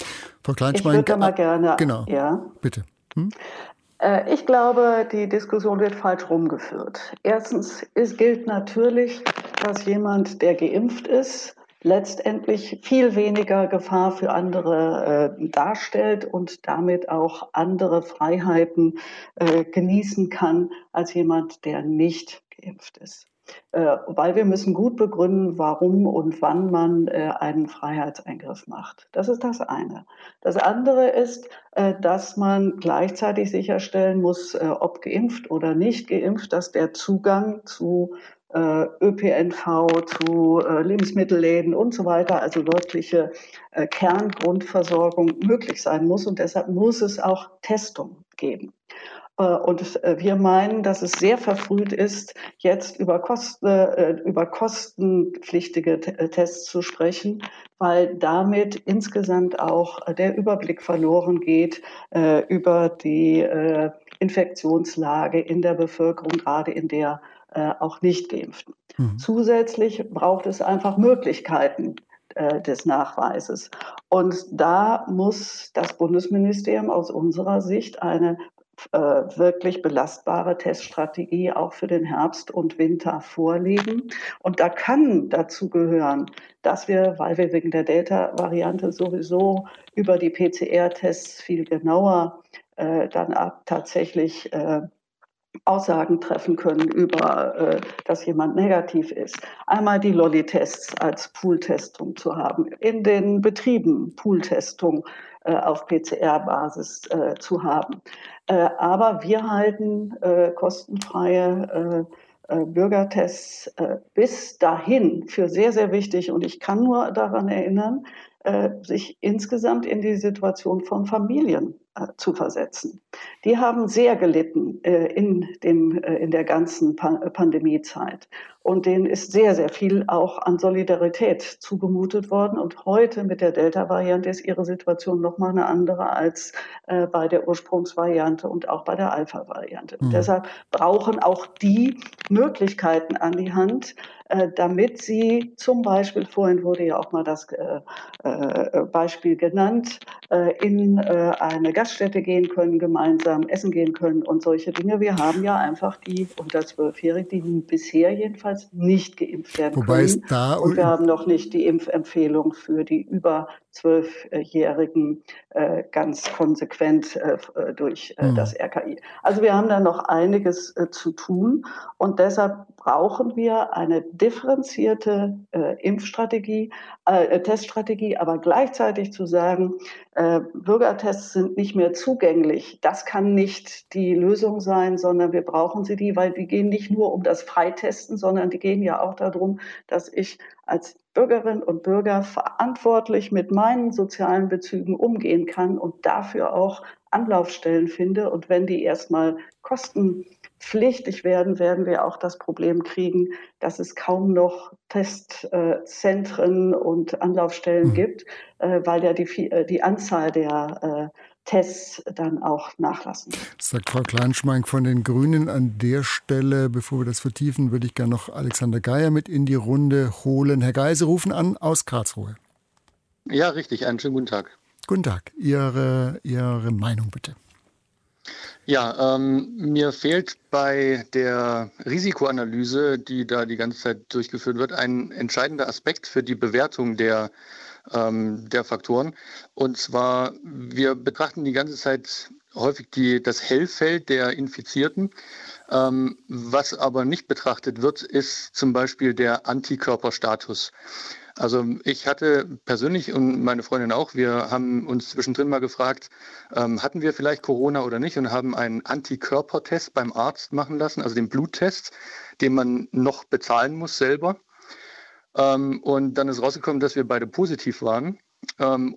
Frau Klein-Schmeink, ich würde mal gerne, genau, ja. Bitte. Hm? Ich glaube, die Diskussion wird falsch rumgeführt. Erstens, es gilt natürlich, dass jemand, der geimpft ist, letztendlich viel weniger Gefahr für andere äh, darstellt und damit auch andere Freiheiten äh, genießen kann als jemand, der nicht geimpft ist. Äh, weil wir müssen gut begründen, warum und wann man äh, einen Freiheitseingriff macht. Das ist das eine. Das andere ist, äh, dass man gleichzeitig sicherstellen muss, äh, ob geimpft oder nicht geimpft, dass der Zugang zu äh, Ö P N V, zu äh, Lebensmittelläden und so weiter, also wirkliche äh, Kerngrundversorgung möglich sein muss. Und deshalb muss es auch Testung geben. Und wir meinen, dass es sehr verfrüht ist, jetzt über Kosten, über kostenpflichtige Tests zu sprechen, weil damit insgesamt auch der Überblick verloren geht über die Infektionslage in der Bevölkerung, gerade in der auch Nicht-Geimpften. Mhm. Zusätzlich braucht es einfach Möglichkeiten des Nachweises. Und da muss das Bundesministerium aus unserer Sicht eine wirklich belastbare Teststrategie auch für den Herbst und Winter vorlegen. Und da kann dazu gehören, dass wir, weil wir wegen der Delta-Variante sowieso über die P C R-Tests viel genauer äh, dann ab tatsächlich äh, Aussagen treffen können über, äh, dass jemand negativ ist. Einmal die Lolli-Tests als Pool-Testung zu haben, in den Betrieben Pool-Testung äh, auf P C R-Basis äh, zu haben. Äh, aber wir halten äh, kostenfreie äh, Bürgertests äh, bis dahin für sehr, sehr wichtig. Und ich kann nur daran erinnern, äh, sich insgesamt in die Situation von Familien äh, zu versetzen. Die haben sehr gelitten äh, in, dem, äh, in der ganzen Pan- Pandemiezeit. Und denen ist sehr, sehr viel auch an Solidarität zugemutet worden. Und heute mit der Delta-Variante ist ihre Situation nochmal eine andere als äh, bei der Ursprungsvariante und auch bei der Alpha-Variante. Mhm. Deshalb brauchen auch die Möglichkeiten an die Hand, äh, damit sie zum Beispiel, vorhin wurde ja auch mal das äh, äh, Beispiel genannt, äh, in äh, eine Gaststätte gehen können, gemeinsam essen gehen können und solche Dinge. Wir haben ja einfach die unter Zwölfjährigen, die bisher jedenfalls nicht geimpft werden Wobei können. Es da und wir haben noch nicht die Impfempfehlung für die über Zwölfjährigen äh, ganz konsequent äh, durch äh, mhm. das R K I. Also wir haben da noch einiges äh, zu tun. Und deshalb brauchen wir eine differenzierte äh, Impfstrategie, äh, Teststrategie, aber gleichzeitig zu sagen, äh, Bürgertests sind nicht mehr zugänglich. Das kann nicht die Lösung sein, sondern wir brauchen sie die, weil die gehen nicht nur um das Freitesten, sondern die gehen ja auch darum, dass ich als Bürgerin und Bürger verantwortlich mit meinen sozialen Bezügen umgehen kann und dafür auch Anlaufstellen finde. Und wenn die erstmal kostenpflichtig werden, werden wir auch das Problem kriegen, dass es kaum noch Testzentren äh, und Anlaufstellen mhm. gibt, äh, weil ja die, die Anzahl der äh, Tests dann auch nachlassen. Das sagt Frau Klein-Schmeink von den Grünen. An der Stelle, bevor wir das vertiefen, würde ich gerne noch Alexander Geier mit in die Runde holen. Herr Geier, Sie rufen an aus Karlsruhe. Ja, richtig. Einen schönen guten Tag. Guten Tag. Ihre, Ihre Meinung bitte. Ja, ähm, mir fehlt bei der Risikoanalyse, die da die ganze Zeit durchgeführt wird, ein entscheidender Aspekt für die Bewertung der der Faktoren. Und zwar, wir betrachten die ganze Zeit häufig die, das Hellfeld der Infizierten. Ähm, was aber nicht betrachtet wird, ist zum Beispiel der Antikörperstatus. Also ich hatte persönlich und meine Freundin auch, wir haben uns zwischendrin mal gefragt, ähm, hatten wir vielleicht Corona oder nicht, und haben einen Antikörpertest beim Arzt machen lassen, also den Bluttest, den man noch bezahlen muss selber. Und dann ist rausgekommen, dass wir beide positiv waren,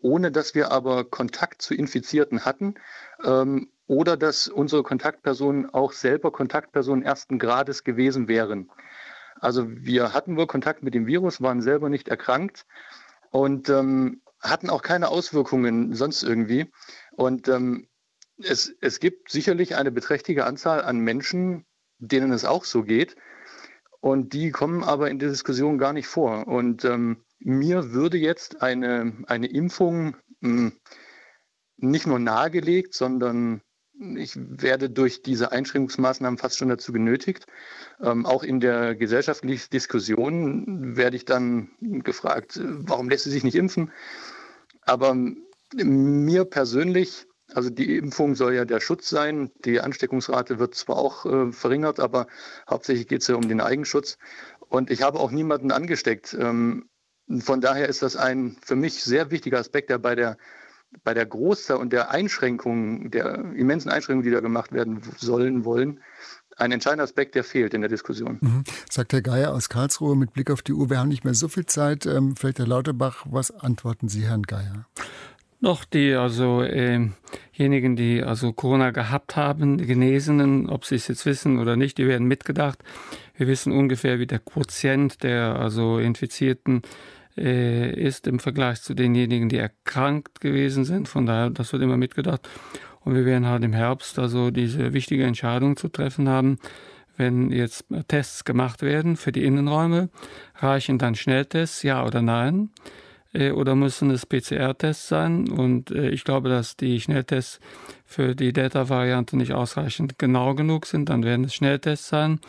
ohne dass wir aber Kontakt zu Infizierten hatten oder dass unsere Kontaktpersonen auch selber Kontaktpersonen ersten Grades gewesen wären. Also wir hatten wohl Kontakt mit dem Virus, waren selber nicht erkrankt und hatten auch keine Auswirkungen sonst irgendwie. Und es, es gibt sicherlich eine beträchtliche Anzahl an Menschen, denen es auch so geht. Und die kommen aber in der Diskussion gar nicht vor. Und ähm, mir würde jetzt eine, eine Impfung mh, nicht nur nahegelegt, sondern ich werde durch diese Einschränkungsmaßnahmen fast schon dazu genötigt. Ähm, auch in der gesellschaftlichen Diskussion werde ich dann gefragt, warum lässt sie sich nicht impfen? Aber mir persönlich, also die Impfung soll ja der Schutz sein. Die Ansteckungsrate wird zwar auch äh, verringert, aber hauptsächlich geht es ja um den Eigenschutz. Und ich habe auch niemanden angesteckt. Ähm, von daher ist das ein für mich sehr wichtiger Aspekt, der bei der, bei der Großzahl und der Einschränkungen, der immensen Einschränkungen, die da gemacht werden sollen, wollen, ein entscheidender Aspekt, der fehlt in der Diskussion. Mhm. Sagt Herr Geier aus Karlsruhe mit Blick auf die Uhr. Wir haben nicht mehr so viel Zeit. Ähm, vielleicht Herr Lauterbach, was antworten Sie Herrn Geier? Noch die, also äh, diejenigen, die also Corona gehabt haben, die Genesenen, ob sie es jetzt wissen oder nicht, die werden mitgedacht. Wir wissen ungefähr, wie der Quotient der also Infizierten äh, ist im Vergleich zu denjenigen, die erkrankt gewesen sind. Von daher, das wird immer mitgedacht. Und wir werden halt im Herbst also diese wichtige Entscheidung zu treffen haben. Wenn jetzt Tests gemacht werden für die Innenräume, reichen dann Schnelltests, ja oder nein? Oder müssen es P C R-Tests sein? Und äh, ich glaube, dass die Schnelltests für die Delta-Variante nicht ausreichend genau genug sind. Dann werden es Schnelltests sein.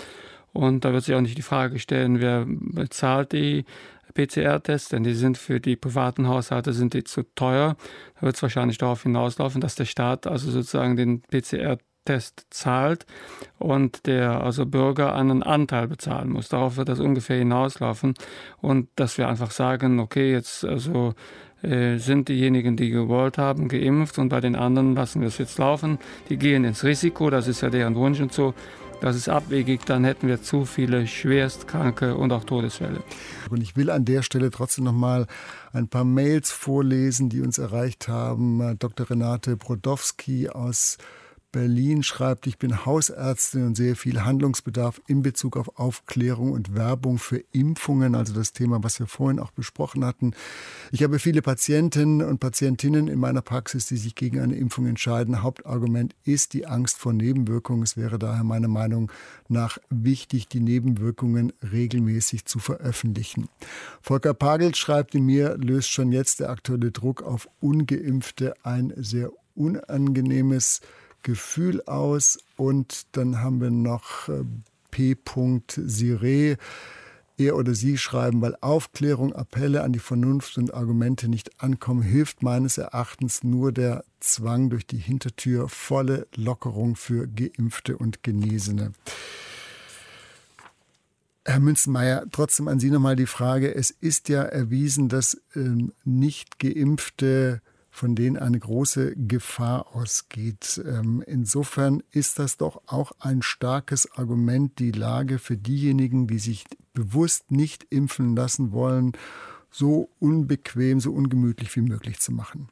Und da wird sich auch nicht die Frage stellen, wer bezahlt die P C R-Tests? Denn die sind für die privaten Haushalte sind die zu teuer. Da wird es wahrscheinlich darauf hinauslaufen, dass der Staat also sozusagen den P C R-Test zahlt und der also Bürger einen Anteil bezahlen muss. Darauf wird das ungefähr hinauslaufen. Und dass wir einfach sagen, okay, jetzt also äh, sind diejenigen, die gewollt haben, geimpft, und bei den anderen lassen wir es jetzt laufen. Die gehen ins Risiko, das ist ja deren Wunsch und so. Das ist abwegig, dann hätten wir zu viele Schwerstkranke und auch Todesfälle. Und ich will an der Stelle trotzdem noch mal ein paar Mails vorlesen, die uns erreicht haben. Doktor Renate Brodowski aus Berlin schreibt, ich bin Hausärztin und sehe viel Handlungsbedarf in Bezug auf Aufklärung und Werbung für Impfungen, also das Thema, was wir vorhin auch besprochen hatten. Ich habe viele Patienten und Patientinnen in meiner Praxis, die sich gegen eine Impfung entscheiden. Hauptargument ist die Angst vor Nebenwirkungen. Es wäre daher meiner Meinung nach wichtig, die Nebenwirkungen regelmäßig zu veröffentlichen. Volker Pagel schreibt, in mir löst schon jetzt der aktuelle Druck auf Ungeimpfte ein sehr unangenehmes Gefühl aus. Und dann haben wir noch P. Sire. Er oder sie schreiben, weil Aufklärung, Appelle an die Vernunft und Argumente nicht ankommen, hilft meines Erachtens nur der Zwang durch die Hintertür, volle Lockerung für Geimpfte und Genesene. Herr Münzenmaier, trotzdem an Sie nochmal die Frage. Es ist ja erwiesen, dass ähm, nicht Geimpfte, von denen eine große Gefahr ausgeht. Insofern ist das doch auch ein starkes Argument, die Lage für diejenigen, die sich bewusst nicht impfen lassen wollen, so unbequem, so ungemütlich wie möglich zu machen.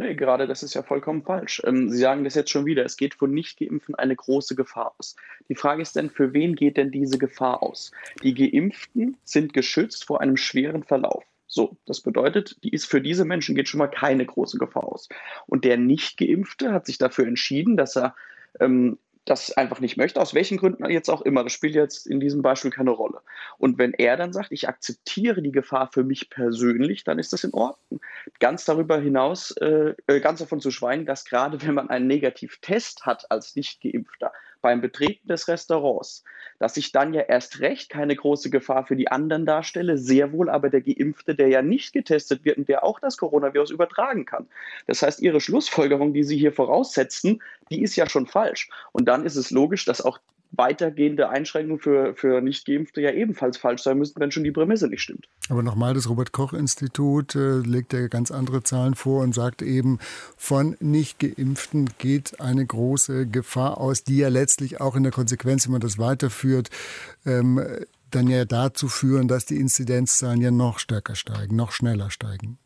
Nee, gerade das ist ja vollkommen falsch. Ähm, Sie sagen das jetzt schon wieder, es geht von Nicht-Geimpften eine große Gefahr aus. Die Frage ist dann, für wen geht denn diese Gefahr aus? Die Geimpften sind geschützt vor einem schweren Verlauf. So, das bedeutet, die ist, für diese Menschen geht schon mal keine große Gefahr aus. Und der Nicht-Geimpfte hat sich dafür entschieden, dass er ähm, das einfach nicht möchte, aus welchen Gründen jetzt auch immer. Das spielt jetzt in diesem Beispiel keine Rolle. Und wenn er dann sagt, ich akzeptiere die Gefahr für mich persönlich, dann ist das in Ordnung. Ganz darüber hinaus, äh, ganz davon zu schweigen, dass gerade wenn man einen Negativtest hat als Nicht-Geimpfter beim Betreten des Restaurants, dass ich dann ja erst recht keine große Gefahr für die anderen darstelle, sehr wohl aber der Geimpfte, der ja nicht getestet wird und der auch das Coronavirus übertragen kann. Das heißt, Ihre Schlussfolgerung, die Sie hier voraussetzen, die ist ja schon falsch. Und dann ist es logisch, dass auch weitergehende Einschränkungen für, für Nicht-Geimpfte ja ebenfalls falsch sein müssen, wenn schon die Prämisse nicht stimmt. Aber nochmal, das Robert-Koch-Institut äh, legt ja ganz andere Zahlen vor und sagt eben, von Nicht-Geimpften geht eine große Gefahr aus, die ja letztlich auch in der Konsequenz, wenn man das weiterführt, ähm, dann ja dazu führen, dass die Inzidenzzahlen ja noch stärker steigen, noch schneller steigen.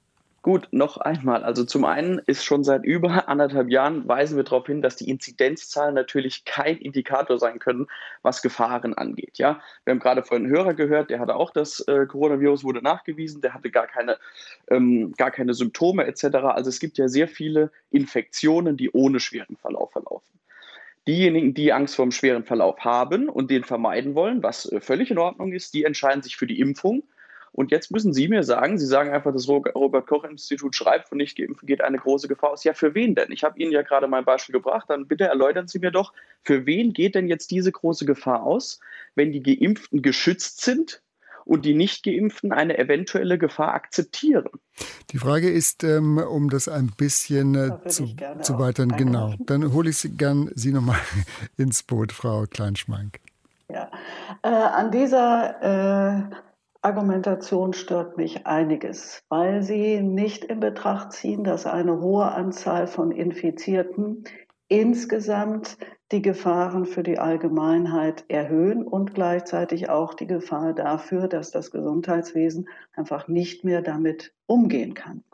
Gut, noch einmal. Also zum einen ist schon seit über anderthalb Jahren, weisen wir darauf hin, dass die Inzidenzzahlen natürlich kein Indikator sein können, was Gefahren angeht. Ja? Wir haben gerade vorhin einen Hörer gehört, der hatte auch das äh, Coronavirus, wurde nachgewiesen, der hatte gar keine, ähm, gar keine Symptome et cetera. Also es gibt ja sehr viele Infektionen, die ohne schweren Verlauf verlaufen. Diejenigen, die Angst vor dem schweren Verlauf haben und den vermeiden wollen, was äh, völlig in Ordnung ist, die entscheiden sich für die Impfung. Und jetzt müssen Sie mir sagen, Sie sagen einfach, das Robert-Koch-Institut schreibt, von Nicht-Geimpften geht eine große Gefahr aus. Ja, für wen denn? Ich habe Ihnen ja gerade mein Beispiel gebracht. Dann bitte erläutern Sie mir doch, für wen geht denn jetzt diese große Gefahr aus, wenn die Geimpften geschützt sind und die Nicht-Geimpften eine eventuelle Gefahr akzeptieren? Die Frage ist, ähm, um das ein bisschen äh, da zu, zu weitern, genau. Dann hole ich Sie gern Sie nochmal ins Boot, Frau Klein-Schmeink. Ja, äh, an dieser... Äh Argumentation stört mich einiges, weil sie nicht in Betracht ziehen, dass eine hohe Anzahl von Infizierten insgesamt die Gefahren für die Allgemeinheit erhöhen und gleichzeitig auch die Gefahr dafür, dass das Gesundheitswesen einfach nicht mehr damit umgehen kann.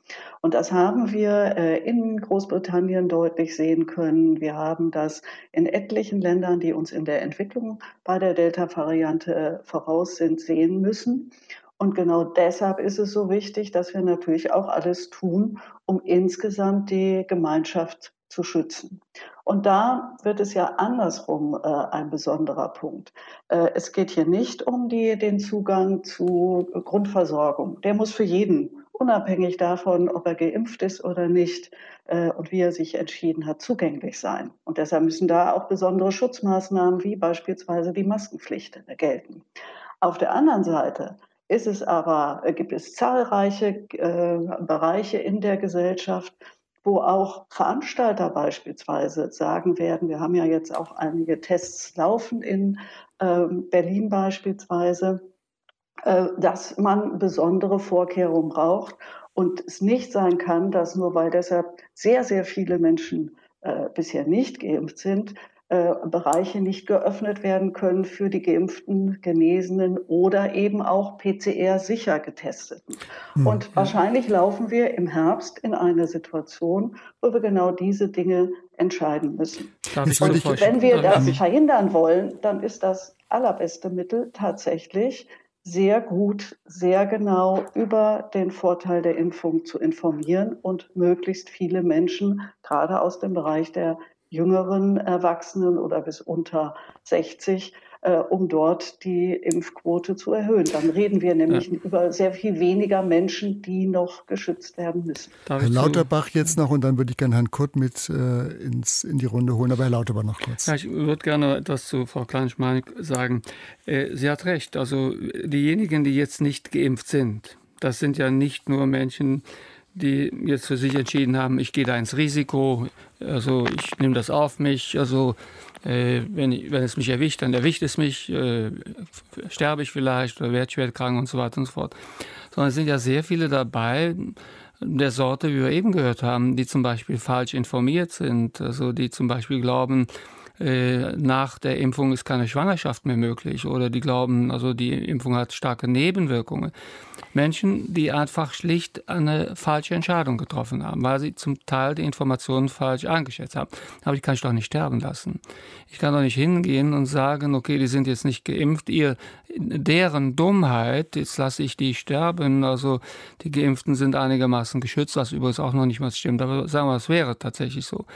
Und das haben wir in Großbritannien deutlich sehen können. Wir haben das in etlichen Ländern, die uns in der Entwicklung bei der Delta-Variante voraus sind, sehen müssen. Und genau deshalb ist es so wichtig, dass wir natürlich auch alles tun, um insgesamt die Gemeinschaft zu schützen. Und da wird es ja andersrum äh, ein besonderer Punkt. Äh, es geht hier nicht um die, den Zugang zu Grundversorgung. Der muss für jeden, unabhängig davon, ob er geimpft ist oder nicht äh, und wie er sich entschieden hat, zugänglich sein. Und deshalb müssen da auch besondere Schutzmaßnahmen wie beispielsweise die Maskenpflicht gelten. Auf der anderen Seite ist es aber, gibt es zahlreiche äh, Bereiche in der Gesellschaft, wo auch Veranstalter beispielsweise sagen werden, wir haben ja jetzt auch einige Tests laufen in äh, Berlin beispielsweise, äh, dass man besondere Vorkehrungen braucht und es nicht sein kann, dass nur weil deshalb sehr, sehr viele Menschen äh, bisher nicht geimpft sind, äh, Bereiche nicht geöffnet werden können für die Geimpften, Genesenen oder eben auch P C R-sicher Getesteten. Mhm. Und wahrscheinlich laufen wir im Herbst in eine Situation, wo wir genau diese Dinge entscheiden müssen. Und wenn wir das verhindern wollen, dann ist das allerbeste Mittel tatsächlich, sehr gut, sehr genau über den Vorteil der Impfung zu informieren und möglichst viele Menschen, gerade aus dem Bereich der jüngeren Erwachsenen oder bis unter sechzig, äh, um dort die Impfquote zu erhöhen. Dann reden wir nämlich ja. über sehr viel weniger Menschen, die noch geschützt werden müssen. Herr Lauterbach jetzt noch und dann würde ich gerne Herrn Kurt mit äh, ins, in die Runde holen, aber Herr Lauterbach noch kurz. Ja, ich würde gerne etwas zu Frau Klein-Schmeink sagen. Äh, sie hat recht, also diejenigen, die jetzt nicht geimpft sind, das sind ja nicht nur Menschen, die jetzt für sich entschieden haben, ich gehe da ins Risiko, also ich nehme das auf mich, also äh, wenn, ich, wenn es mich erwischt, dann erwischt es mich, äh, sterbe ich vielleicht oder werde schwer krank und so weiter und so fort. Sondern es sind ja sehr viele dabei, der Sorte, wie wir eben gehört haben, die zum Beispiel falsch informiert sind, also die zum Beispiel glauben, äh, nach der Impfung ist keine Schwangerschaft mehr möglich, oder die glauben, also die Impfung hat starke Nebenwirkungen. Menschen, die einfach schlicht eine falsche Entscheidung getroffen haben, weil sie zum Teil die Informationen falsch eingeschätzt haben. Aber die kann ich doch nicht sterben lassen. Ich kann doch nicht hingehen und sagen, okay, die sind jetzt nicht geimpft, ihr, deren Dummheit, jetzt lasse ich die sterben. Also die Geimpften sind einigermaßen geschützt, was übrigens auch noch nicht mal stimmt. Aber sagen wir, es wäre tatsächlich so.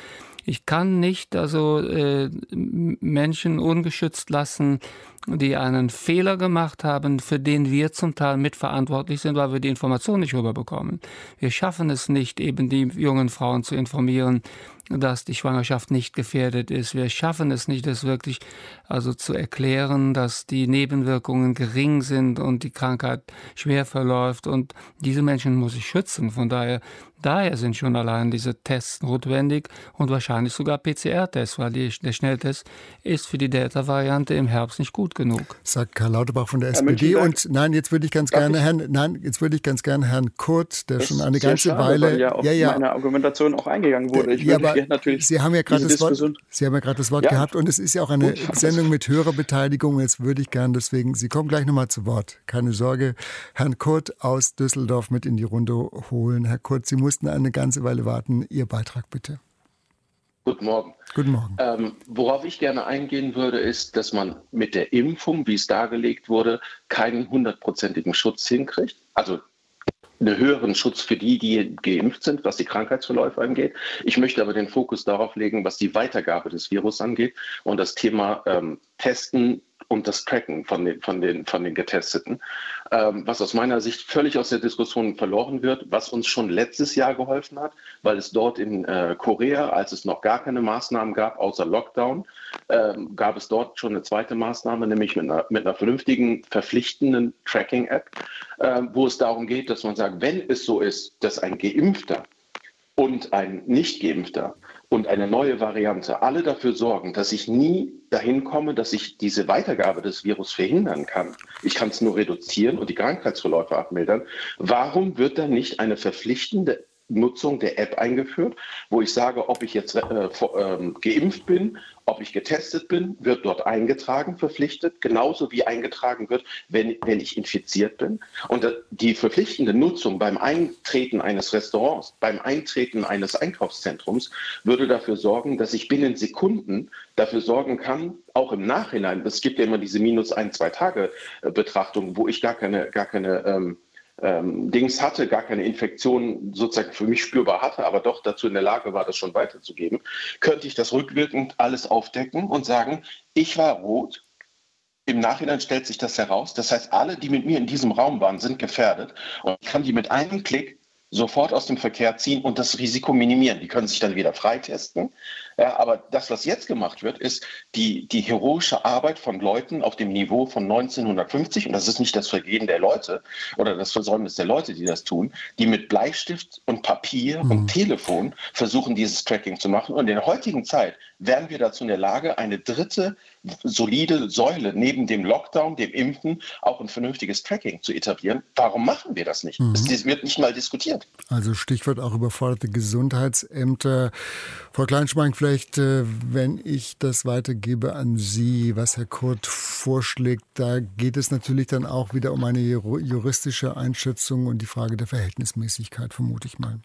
Ich kann nicht also äh, Menschen ungeschützt lassen, die einen Fehler gemacht haben, für den wir zum Teil mitverantwortlich sind, weil wir die Information nicht rüberbekommen. Wir schaffen es nicht, eben die jungen Frauen zu informieren, dass die Schwangerschaft nicht gefährdet ist. Wir schaffen es nicht, das wirklich also zu erklären, dass die Nebenwirkungen gering sind und die Krankheit schwer verläuft. Und diese Menschen muss ich schützen. Von daher, daher sind schon allein diese Tests notwendig und wahrscheinlich sogar P C R-Tests, weil die, der Schnelltest ist für die Delta-Variante im Herbst nicht gut genug. Sagt Karl Lauterbach von der S P D. Und nein, jetzt würde ich ganz gerne Herrn, nein, jetzt würde ich ganz gerne Herrn Kurt, der schon eine ganze schade, Weile weil ja auf ja, ja. meine Argumentation auch eingegangen wurde. Ich ja, würde natürlich Sie haben ja gerade das Wort, Sie haben ja gerade das Wort ja. gehabt, und es ist ja auch eine Gut, Sendung mit Hörerbeteiligung. Jetzt würde ich gerne deswegen, Sie kommen gleich nochmal zu Wort. Keine Sorge, Herrn Kurt aus Düsseldorf mit in die Runde holen. Herr Kurt, Sie mussten eine ganze Weile warten. Ihr Beitrag bitte. Guten Morgen. Guten Morgen. Ähm, worauf ich gerne eingehen würde, ist, dass man mit der Impfung, wie es dargelegt wurde, keinen hundertprozentigen Schutz hinkriegt. Also einen höheren Schutz für die, die geimpft sind, was die Krankheitsverläufe angeht. Ich möchte aber den Fokus darauf legen, was die Weitergabe des Virus angeht und das Thema ähm, Testen und das Tracken von den, von den, von den Getesteten, ähm, was aus meiner Sicht völlig aus der Diskussion verloren wird, was uns schon letztes Jahr geholfen hat, weil es dort in äh, Korea, als es noch gar keine Maßnahmen gab, außer Lockdown, ähm, gab es dort schon eine zweite Maßnahme, nämlich mit einer, mit einer vernünftigen, verpflichtenden Tracking-App, äh, wo es darum geht, dass man sagt, wenn es so ist, dass ein Geimpfter und ein Nicht-Geimpfter und eine neue Variante alle dafür sorgen, dass ich nie dahin komme, dass ich diese Weitergabe des Virus verhindern kann. Ich kann es nur reduzieren und die Krankheitsverläufe abmildern. Warum wird dann nicht eine verpflichtende Nutzung der App eingeführt, wo ich sage, ob ich jetzt äh, äh, geimpft bin, ob ich getestet bin, wird dort eingetragen, verpflichtet, genauso wie eingetragen wird, wenn, wenn ich infiziert bin. Und die verpflichtende Nutzung beim Eintreten eines Restaurants, beim Eintreten eines Einkaufszentrums würde dafür sorgen, dass ich binnen Sekunden dafür sorgen kann, auch im Nachhinein, es gibt ja immer diese minus ein, zwei Tage Betrachtung, wo ich gar keine, gar keine ähm, Ähm, Dings hatte, gar keine Infektion sozusagen für mich spürbar hatte, aber doch dazu in der Lage war, das schon weiterzugeben, könnte ich das rückwirkend alles aufdecken und sagen, ich war rot, im Nachhinein stellt sich das heraus, das heißt, alle, die mit mir in diesem Raum waren, sind gefährdet und ich kann die mit einem Klick sofort aus dem Verkehr ziehen und das Risiko minimieren. Die können sich dann wieder freitesten. Ja, aber das, was jetzt gemacht wird, ist die, die heroische Arbeit von Leuten auf dem Niveau von neunzehnhundertfünfzig. Und das ist nicht das Vergehen der Leute oder das Versäumnis der Leute, die das tun, die mit Bleistift und Papier mhm. und Telefon versuchen, dieses Tracking zu machen. Und in der heutigen Zeit wären wir dazu in der Lage, eine dritte solide Säule neben dem Lockdown, dem Impfen, auch ein vernünftiges Tracking zu etablieren. Warum machen wir das nicht? Mhm. Das wird nicht mal diskutiert. Also Stichwort auch überforderte Gesundheitsämter. Frau Klein-Schmeink, vielleicht, wenn ich das weitergebe an Sie, was Herr Kurt vorschlägt, da geht es natürlich dann auch wieder um eine juristische Einschätzung und die Frage der Verhältnismäßigkeit, vermute ich mal.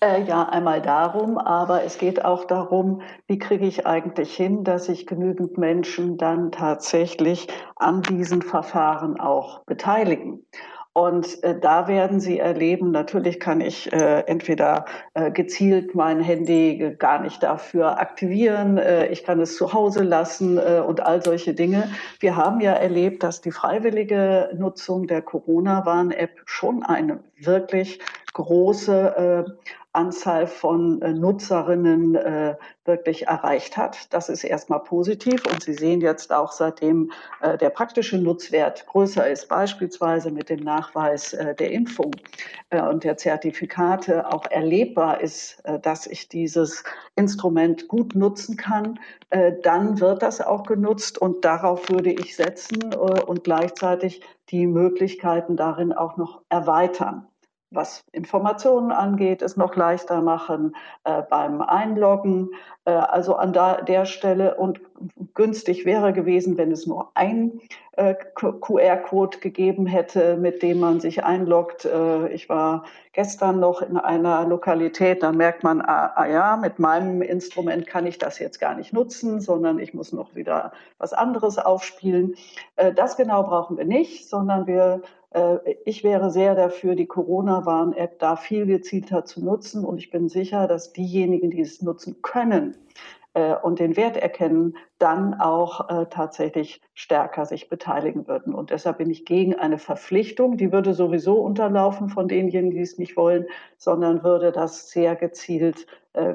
Äh, ja, einmal darum, aber es geht auch darum, wie kriege ich eigentlich hin, dass sich genügend Menschen dann tatsächlich an diesen Verfahren auch beteiligen. Und äh, da werden Sie erleben, natürlich kann ich äh, entweder äh, gezielt mein Handy gar nicht dafür aktivieren, äh, ich kann es zu Hause lassen äh, und all solche Dinge. Wir haben ja erlebt, dass die freiwillige Nutzung der Corona-Warn-App schon eine wirklich große äh, Anzahl von äh, Nutzerinnen äh, wirklich erreicht hat. Das ist erstmal positiv und Sie sehen jetzt auch, seitdem äh, der praktische Nutzwert größer ist, beispielsweise mit dem Nachweis äh, der Impfung äh, und der Zertifikate auch erlebbar ist, äh, dass ich dieses Instrument gut nutzen kann, äh, dann wird das auch genutzt und darauf würde ich setzen äh, und gleichzeitig die Möglichkeiten darin auch noch erweitern. was Informationen angeht, es noch leichter machen äh, beim Einloggen. Äh, also an da, der Stelle, und günstig wäre gewesen, wenn es nur ein äh, Q R-Code gegeben hätte, mit dem man sich einloggt. Äh, ich war gestern noch in einer Lokalität, da merkt man, ah, ah ja, mit meinem Instrument kann ich das jetzt gar nicht nutzen, sondern ich muss noch wieder was anderes aufspielen. Äh, das genau brauchen wir nicht, sondern wir Ich wäre sehr dafür, die Corona-Warn-App da viel gezielter zu nutzen. Und ich bin sicher, dass diejenigen, die es nutzen können und den Wert erkennen, dann auch tatsächlich stärker sich beteiligen würden. Und deshalb bin ich gegen eine Verpflichtung, die würde sowieso unterlaufen von denjenigen, die es nicht wollen, sondern würde das sehr gezielt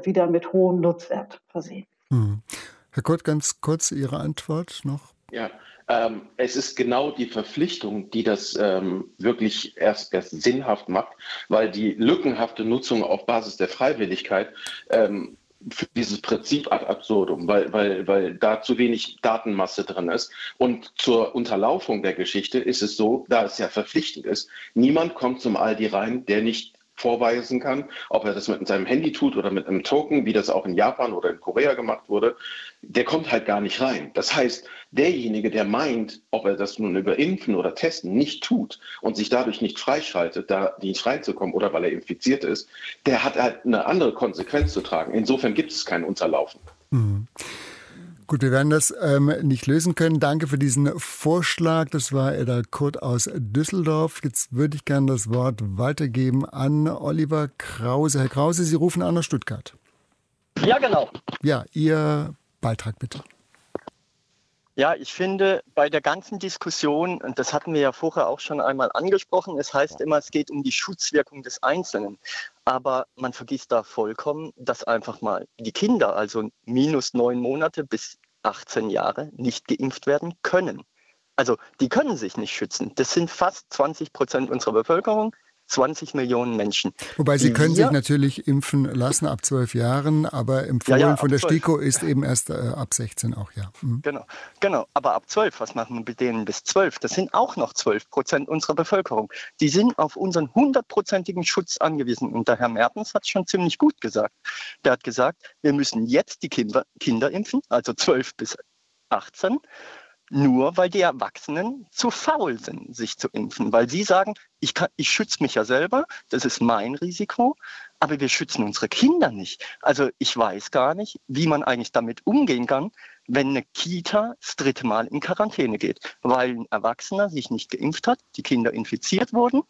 wieder mit hohem Nutzwert versehen. Hm. Herr Kurt, ganz kurz Ihre Antwort noch. Ja. Ähm, es ist genau die Verpflichtung, die das ähm, wirklich erst, erst sinnhaft macht, weil die lückenhafte Nutzung auf Basis der Freiwilligkeit ähm, für dieses Prinzip ad absurdum, weil, weil, weil da zu wenig Datenmasse drin ist. Und zur Unterlaufung der Geschichte ist es so, da es ja verpflichtend ist, niemand kommt zum Aldi rein, der nicht vorweisen kann, ob er das mit seinem Handy tut oder mit einem Token, wie das auch in Japan oder in Korea gemacht wurde, der kommt halt gar nicht rein. Das heißt, derjenige, der meint, ob er das nun über Impfen oder Testen nicht tut und sich dadurch nicht freischaltet, da nicht reinzukommen oder weil er infiziert ist, der hat halt eine andere Konsequenz zu tragen. Insofern gibt es kein Unterlaufen. Mhm. Gut, wir werden das ähm, nicht lösen können. Danke für diesen Vorschlag. Das war Edda Kurt aus Düsseldorf. Jetzt würde ich gerne das Wort weitergeben an Oliver Krause. Herr Krause, Sie rufen an aus Stuttgart. Ja, genau. Ja, Ihr Beitrag bitte. Ja, ich finde, bei der ganzen Diskussion, und das hatten wir ja vorher auch schon einmal angesprochen, es heißt immer, es geht um die Schutzwirkung des Einzelnen. Aber man vergisst da vollkommen, dass einfach mal die Kinder, also minus neun Monate bis achtzehn Jahre, nicht geimpft werden können. Also die können sich nicht schützen. Das sind fast zwanzig Prozent unserer Bevölkerung. zwanzig Millionen Menschen. Wobei sie können sich natürlich impfen lassen ab zwölf Jahren, aber empfohlen ja, ja, von der STIKO ist eben erst äh, ab sechzehn auch, ja. Mhm. Genau, genau. Aber ab zwölf, was machen wir mit denen bis zwölf? Das sind auch noch zwölf Prozent unserer Bevölkerung. Die sind auf unseren hundertprozentigen Schutz angewiesen. Und der Herr Mertens hat es schon ziemlich gut gesagt. Der hat gesagt, wir müssen jetzt die Kinder, Kinder impfen, also zwölf bis achtzehn, nur weil die Erwachsenen zu faul sind, sich zu impfen. Weil sie sagen, ich, kann, ich schütze mich ja selber, das ist mein Risiko, aber wir schützen unsere Kinder nicht. Also ich weiß gar nicht, wie man eigentlich damit umgehen kann, wenn eine Kita das dritte Mal in Quarantäne geht, weil ein Erwachsener sich nicht geimpft hat, die Kinder infiziert wurden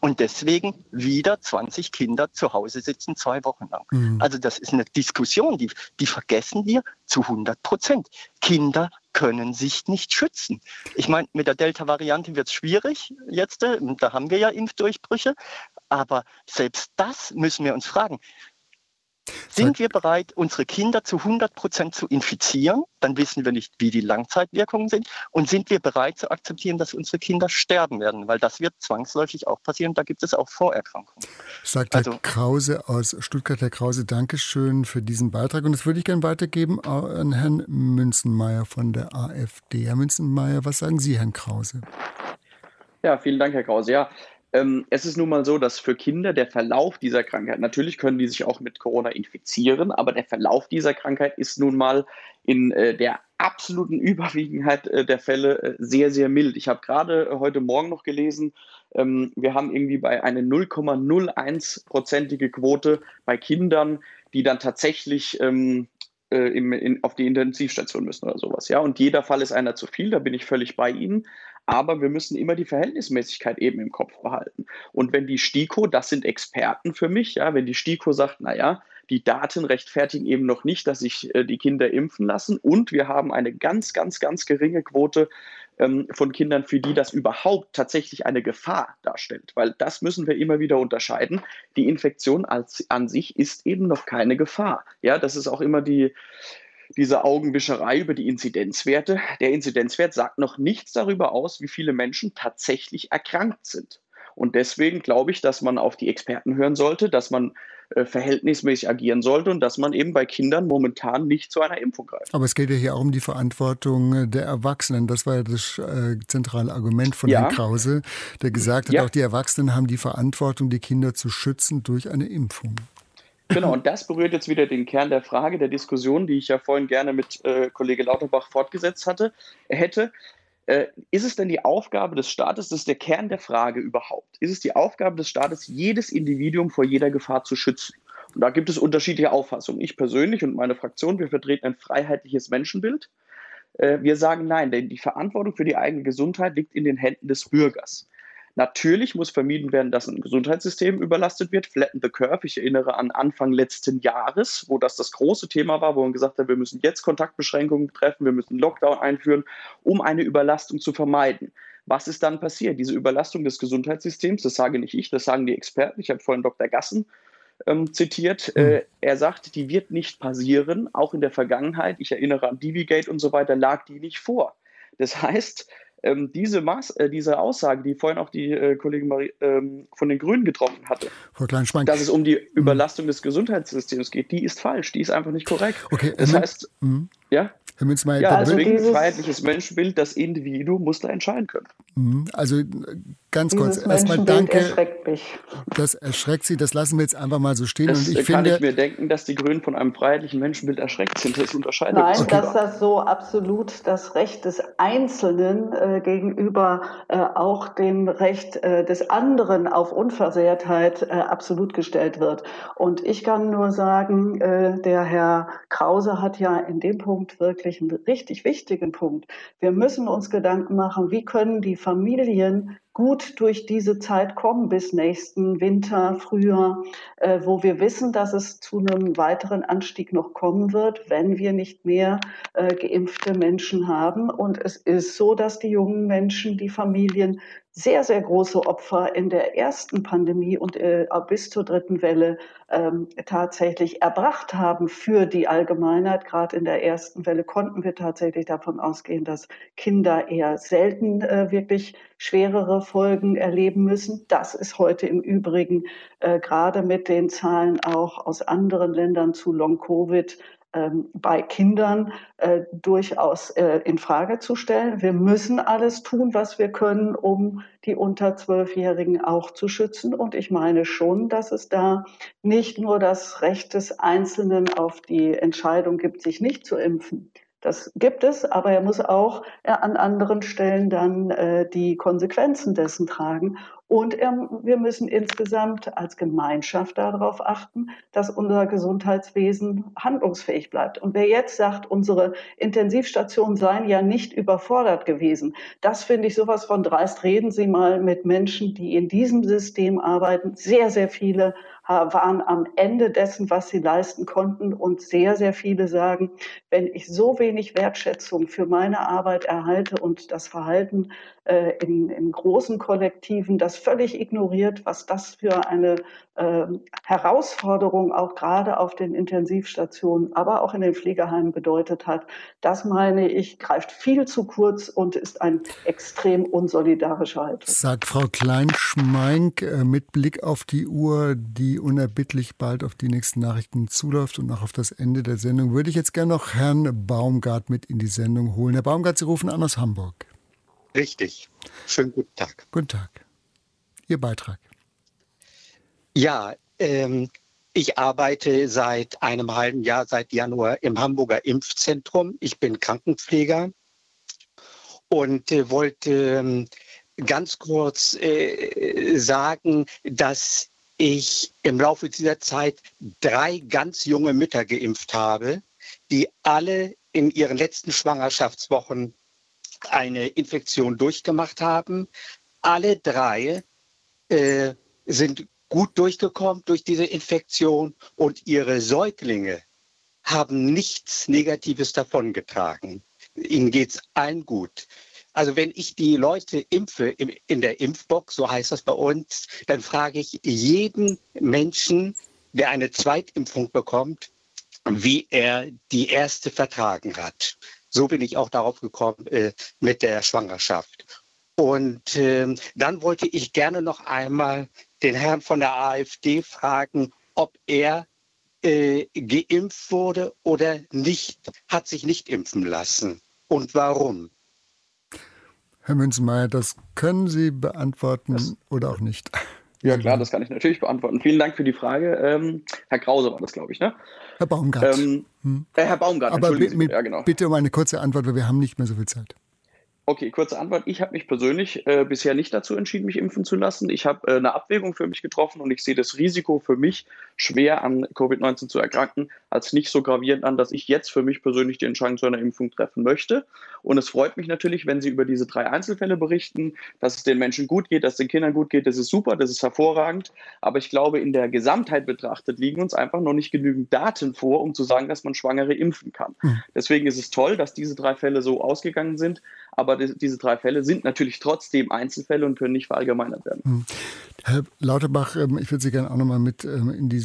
und deswegen wieder zwanzig Kinder zu Hause sitzen, zwei Wochen lang. Mhm. Also das ist eine Diskussion, die, die vergessen wir zu hundert Prozent. Kinder können sich nicht schützen. Ich meine, mit der Delta-Variante wird es schwierig jetzt, da haben wir ja Impfdurchbrüche, aber selbst das müssen wir uns fragen. Sind wir bereit, unsere Kinder zu hundert Prozent zu infizieren? Dann wissen wir nicht, wie die Langzeitwirkungen sind. Und sind wir bereit zu akzeptieren, dass unsere Kinder sterben werden? Weil das wird zwangsläufig auch passieren. Da gibt es auch Vorerkrankungen. Sagt also, Herr Krause aus Stuttgart. Herr Krause, Dankeschön für diesen Beitrag. Und das würde ich gerne weitergeben an Herrn Münzenmaier von der AfD. Herr Münzenmaier, was sagen Sie, Herrn Krause? Ja, vielen Dank, Herr Krause. Ja. Es ist nun mal so, dass für Kinder der Verlauf dieser Krankheit, natürlich können die sich auch mit Corona infizieren, aber der Verlauf dieser Krankheit ist nun mal in der absoluten Überwiegenheit der Fälle sehr, sehr mild. Ich habe gerade heute Morgen noch gelesen, wir haben irgendwie bei einer null Komma null eins prozentige Quote bei Kindern, die dann tatsächlich ähm, in, in, auf die Intensivstation müssen oder sowas. Ja? Und jeder Fall ist einer zu viel, da bin ich völlig bei Ihnen. Aber wir müssen immer die Verhältnismäßigkeit eben im Kopf behalten. Und wenn die STIKO, das sind Experten für mich, ja, wenn die STIKO sagt, naja, die Daten rechtfertigen eben noch nicht, dass sich äh, die Kinder impfen lassen. Und wir haben eine ganz, ganz, ganz geringe Quote ähm, von Kindern, für die das überhaupt tatsächlich eine Gefahr darstellt. Weil das müssen wir immer wieder unterscheiden. Die Infektion als, an sich ist eben noch keine Gefahr. Ja, das ist auch immer die... Diese Augenwischerei über die Inzidenzwerte. Der Inzidenzwert sagt noch nichts darüber aus, wie viele Menschen tatsächlich erkrankt sind. Und deswegen glaube ich, dass man auf die Experten hören sollte, dass man äh, verhältnismäßig agieren sollte und dass man eben bei Kindern momentan nicht zu einer Impfung greift. Aber es geht ja hier auch um die Verantwortung der Erwachsenen. Das war ja das äh, zentrale Argument von ja. Herrn Krause, der gesagt hat, ja. auch die Erwachsenen haben die Verantwortung, die Kinder zu schützen durch eine Impfung. Genau, und das berührt jetzt wieder den Kern der Frage, der Diskussion, die ich ja vorhin gerne mit äh, Kollege Lauterbach fortgesetzt hatte, hätte. Äh, ist es denn die Aufgabe des Staates, das ist der Kern der Frage überhaupt, ist es die Aufgabe des Staates, jedes Individuum vor jeder Gefahr zu schützen? Und da gibt es unterschiedliche Auffassungen. Ich persönlich und meine Fraktion, wir vertreten ein freiheitliches Menschenbild. Äh, wir sagen nein, denn die Verantwortung für die eigene Gesundheit liegt in den Händen des Bürgers. Natürlich muss vermieden werden, dass ein Gesundheitssystem überlastet wird. Flatten the curve. Ich erinnere an Anfang letzten Jahres, wo das das große Thema war, wo man gesagt hat, wir müssen jetzt Kontaktbeschränkungen treffen, wir müssen Lockdown einführen, um eine Überlastung zu vermeiden. Was ist dann passiert? Diese Überlastung des Gesundheitssystems, das sage nicht ich, das sagen die Experten. Ich habe vorhin Doktor Gassen ähm, zitiert. Äh, er sagt, die wird nicht passieren. Auch in der Vergangenheit, ich erinnere an Divigate und so weiter, lag die nicht vor. Das heißt, Ähm, diese, Maß, äh, diese Aussage, die vorhin auch die äh, Kollegin Marie, ähm, von den Grünen getroffen hatte, Frau Klein-Schmeink, dass es um die Überlastung des Gesundheitssystems geht, die ist falsch, die ist einfach nicht korrekt. Okay, das ähm, heißt, ähm, ja? Herr Münzenmaier, ja, deswegen ein freiheitliches Menschenbild, das Individuum muss da entscheiden können. Also ganz kurz, erstmal danke. Das erschreckt mich. Das erschreckt Sie, das lassen wir jetzt einfach mal so stehen. Das und ich kann finde, ich mir denken, dass die Grünen von einem freiheitlichen Menschenbild erschreckt sind. Das unterscheidet Nein, okay. dass das so absolut das Recht des Einzelnen äh, gegenüber äh, auch dem Recht äh, des anderen auf Unversehrtheit äh, absolut gestellt wird. Und ich kann nur sagen, äh, der Herr Krause hat ja in dem Punkt wirklich einen richtig wichtigen Punkt. Wir müssen uns Gedanken machen, wie können die Familien gut durch diese Zeit kommen bis nächsten Winter, Frühjahr, äh, wo wir wissen, dass es zu einem weiteren Anstieg noch kommen wird, wenn wir nicht mehr äh, geimpfte Menschen haben. Und es ist so, dass die jungen Menschen, die Familien sehr, sehr große Opfer in der ersten Pandemie und äh, bis zur dritten Welle ähm, tatsächlich erbracht haben für die Allgemeinheit. Gerade in der ersten Welle konnten wir tatsächlich davon ausgehen, dass Kinder eher selten äh, wirklich schwerere Folgen erleben müssen. Das ist heute im Übrigen äh, gerade mit den Zahlen auch aus anderen Ländern zu Long-Covid ähm, bei Kindern äh, durchaus äh, in Frage zu stellen. Wir müssen alles tun, was wir können, um die unter zwölfjährigen auch zu schützen. Und ich meine schon, dass es da nicht nur das Recht des Einzelnen auf die Entscheidung gibt, sich nicht zu impfen. Das gibt es, aber er muss auch an anderen Stellen dann äh, die Konsequenzen dessen tragen. Und ähm, wir müssen insgesamt als Gemeinschaft darauf achten, dass unser Gesundheitswesen handlungsfähig bleibt. Und wer jetzt sagt, unsere Intensivstationen seien ja nicht überfordert gewesen, das finde ich sowas von dreist. Reden Sie mal mit Menschen, die in diesem System arbeiten. Sehr, sehr viele waren am Ende dessen, was sie leisten konnten. Und sehr, sehr viele sagen, wenn ich so wenig Wertschätzung für meine Arbeit erhalte und das Verhalten äh, in, in großen Kollektiven, das völlig ignoriert, was das für eine äh, Herausforderung auch gerade auf den Intensivstationen, aber auch in den Pflegeheimen bedeutet hat, das meine ich, greift viel zu kurz und ist ein extrem unsolidarischer Haltung. Sagt Frau Klein-Schmeink mit Blick auf die Uhr, die unerbittlich bald auf die nächsten Nachrichten zuläuft und auch auf das Ende der Sendung, würde ich jetzt gerne noch Herrn Baumgart mit in die Sendung holen. Herr Baumgart, Sie rufen an aus Hamburg. Richtig. Schönen guten Tag. Guten Tag. Ihr Beitrag. Ja, ähm, ich arbeite seit einem halben Jahr, seit Januar im Hamburger Impfzentrum. Ich bin Krankenpfleger und äh, wollte äh, ganz kurz äh, sagen, dass ich im Laufe dieser Zeit drei ganz junge Mütter geimpft habe, die alle in ihren letzten Schwangerschaftswochen eine Infektion durchgemacht haben. Alle drei äh, sind gut durchgekommen durch diese Infektion und ihre Säuglinge haben nichts Negatives davongetragen. Ihnen geht's allen gut. Also wenn ich die Leute impfe in der Impfbox, so heißt das bei uns, dann frage ich jeden Menschen, der eine Zweitimpfung bekommt, wie er die erste vertragen hat. So bin ich auch darauf gekommen äh, mit der Schwangerschaft. Und äh, dann wollte ich gerne noch einmal den Herrn von der AfD fragen, ob er äh, geimpft wurde oder nicht, hat sich nicht impfen lassen und warum. Herr Münzenmaier, das können Sie beantworten das, oder auch nicht? Ja klar, das kann ich natürlich beantworten. Vielen Dank für die Frage. Ähm, Herr Krause war das, glaube ich, ne? Herr Baumgart. Ähm, hm. äh, Herr Baumgart, aber entschuldigen mit, Sie. Ja, genau. Bitte um eine kurze Antwort, weil wir haben nicht mehr so viel Zeit. Okay, kurze Antwort. Ich habe mich persönlich äh, bisher nicht dazu entschieden, mich impfen zu lassen. Ich habe äh, eine Abwägung für mich getroffen und ich sehe das Risiko für mich, schwer an Covid neunzehn zu erkranken, als nicht so gravierend an, dass ich jetzt für mich persönlich die Entscheidung zu einer Impfung treffen möchte. Und es freut mich natürlich, wenn Sie über diese drei Einzelfälle berichten, dass es den Menschen gut geht, dass es den Kindern gut geht. Das ist super, das ist hervorragend. Aber ich glaube, in der Gesamtheit betrachtet liegen uns einfach noch nicht genügend Daten vor, um zu sagen, dass man Schwangere impfen kann. Deswegen ist es toll, dass diese drei Fälle so ausgegangen sind. Aber diese drei Fälle sind natürlich trotzdem Einzelfälle und können nicht verallgemeinert werden. Herr Lauterbach, ich würde Sie gerne auch noch mal mit in die,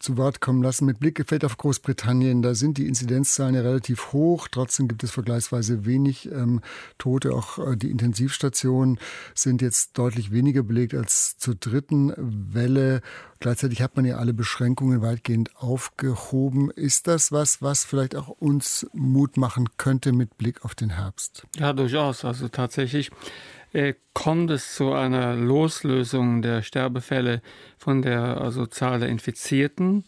zu Wort kommen lassen. Mit Blick gefällt auf Großbritannien, da sind die Inzidenzzahlen ja relativ hoch. Trotzdem gibt es vergleichsweise wenig ähm, Tote. Auch äh, die Intensivstationen sind jetzt deutlich weniger belegt als zur dritten Welle. Gleichzeitig hat man ja alle Beschränkungen weitgehend aufgehoben. Ist das was, was vielleicht auch uns Mut machen könnte mit Blick auf den Herbst? Ja, durchaus. Also tatsächlich äh, kommt es zu einer Loslösung der Sterbefälle von der also Zahl der Infizierten.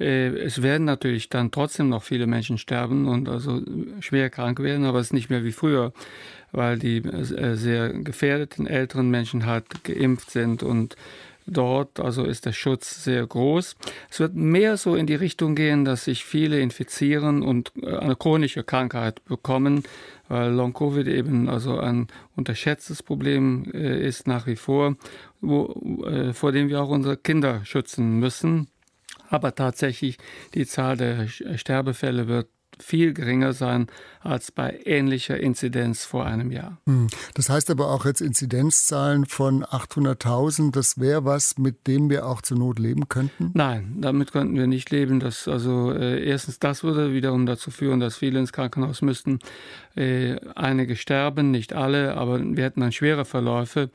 Äh, es werden natürlich dann trotzdem noch viele Menschen sterben und also schwer krank werden, aber es ist nicht mehr wie früher, weil die äh, sehr gefährdeten älteren Menschen halt geimpft sind und dort also ist der Schutz sehr groß. Es wird mehr so in die Richtung gehen, dass sich viele infizieren und eine chronische Krankheit bekommen, weil Long-Covid eben also ein unterschätztes Problem ist nach wie vor, wo, äh, vor dem wir auch unsere Kinder schützen müssen. Aber tatsächlich, die Zahl der Sterbefälle wird viel geringer sein als bei ähnlicher Inzidenz vor einem Jahr. Das heißt aber auch jetzt Inzidenzzahlen von achthunderttausend, das wäre was, mit dem wir auch zur Not leben könnten? Nein, damit könnten wir nicht leben. Das, also äh, erstens, das würde wiederum dazu führen, dass viele ins Krankenhaus müssten. Äh, einige sterben, nicht alle, aber wir hätten dann schwere Verläufe.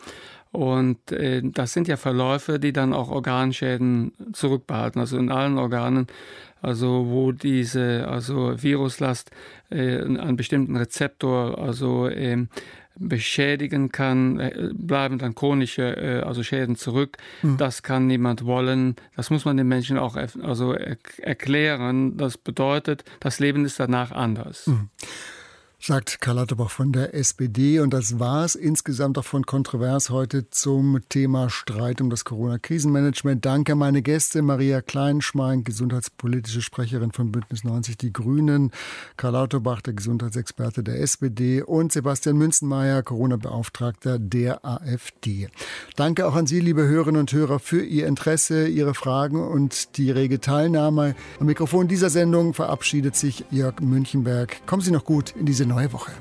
Und äh, das sind ja Verläufe, die dann auch Organschäden zurückbehalten. Also in allen Organen, also wo diese also Viruslast äh, einen bestimmten Rezeptor also äh, beschädigen kann, äh, bleiben dann chronische äh, also Schäden zurück. Mhm. Das kann niemand wollen. Das muss man den Menschen auch erf- also er- erklären. Das bedeutet, das Leben ist danach anders. Mhm. Sagt Karl Lauterbach von der S P D. Und das war es insgesamt auch von Kontrovers heute zum Thema Streit um das Corona-Krisenmanagement. Danke an meine Gäste, Maria Klein-Schmeink, gesundheitspolitische Sprecherin von Bündnis neunzig Die Grünen, Karl Lauterbach, der Gesundheitsexperte der S P D und Sebastian Münzenmaier, Corona-Beauftragter der AfD. Danke auch an Sie, liebe Hörerinnen und Hörer, für Ihr Interesse, Ihre Fragen und die rege Teilnahme. Am Mikrofon dieser Sendung verabschiedet sich Jörg Münchenberg. Kommen Sie noch gut in diese neue Woche.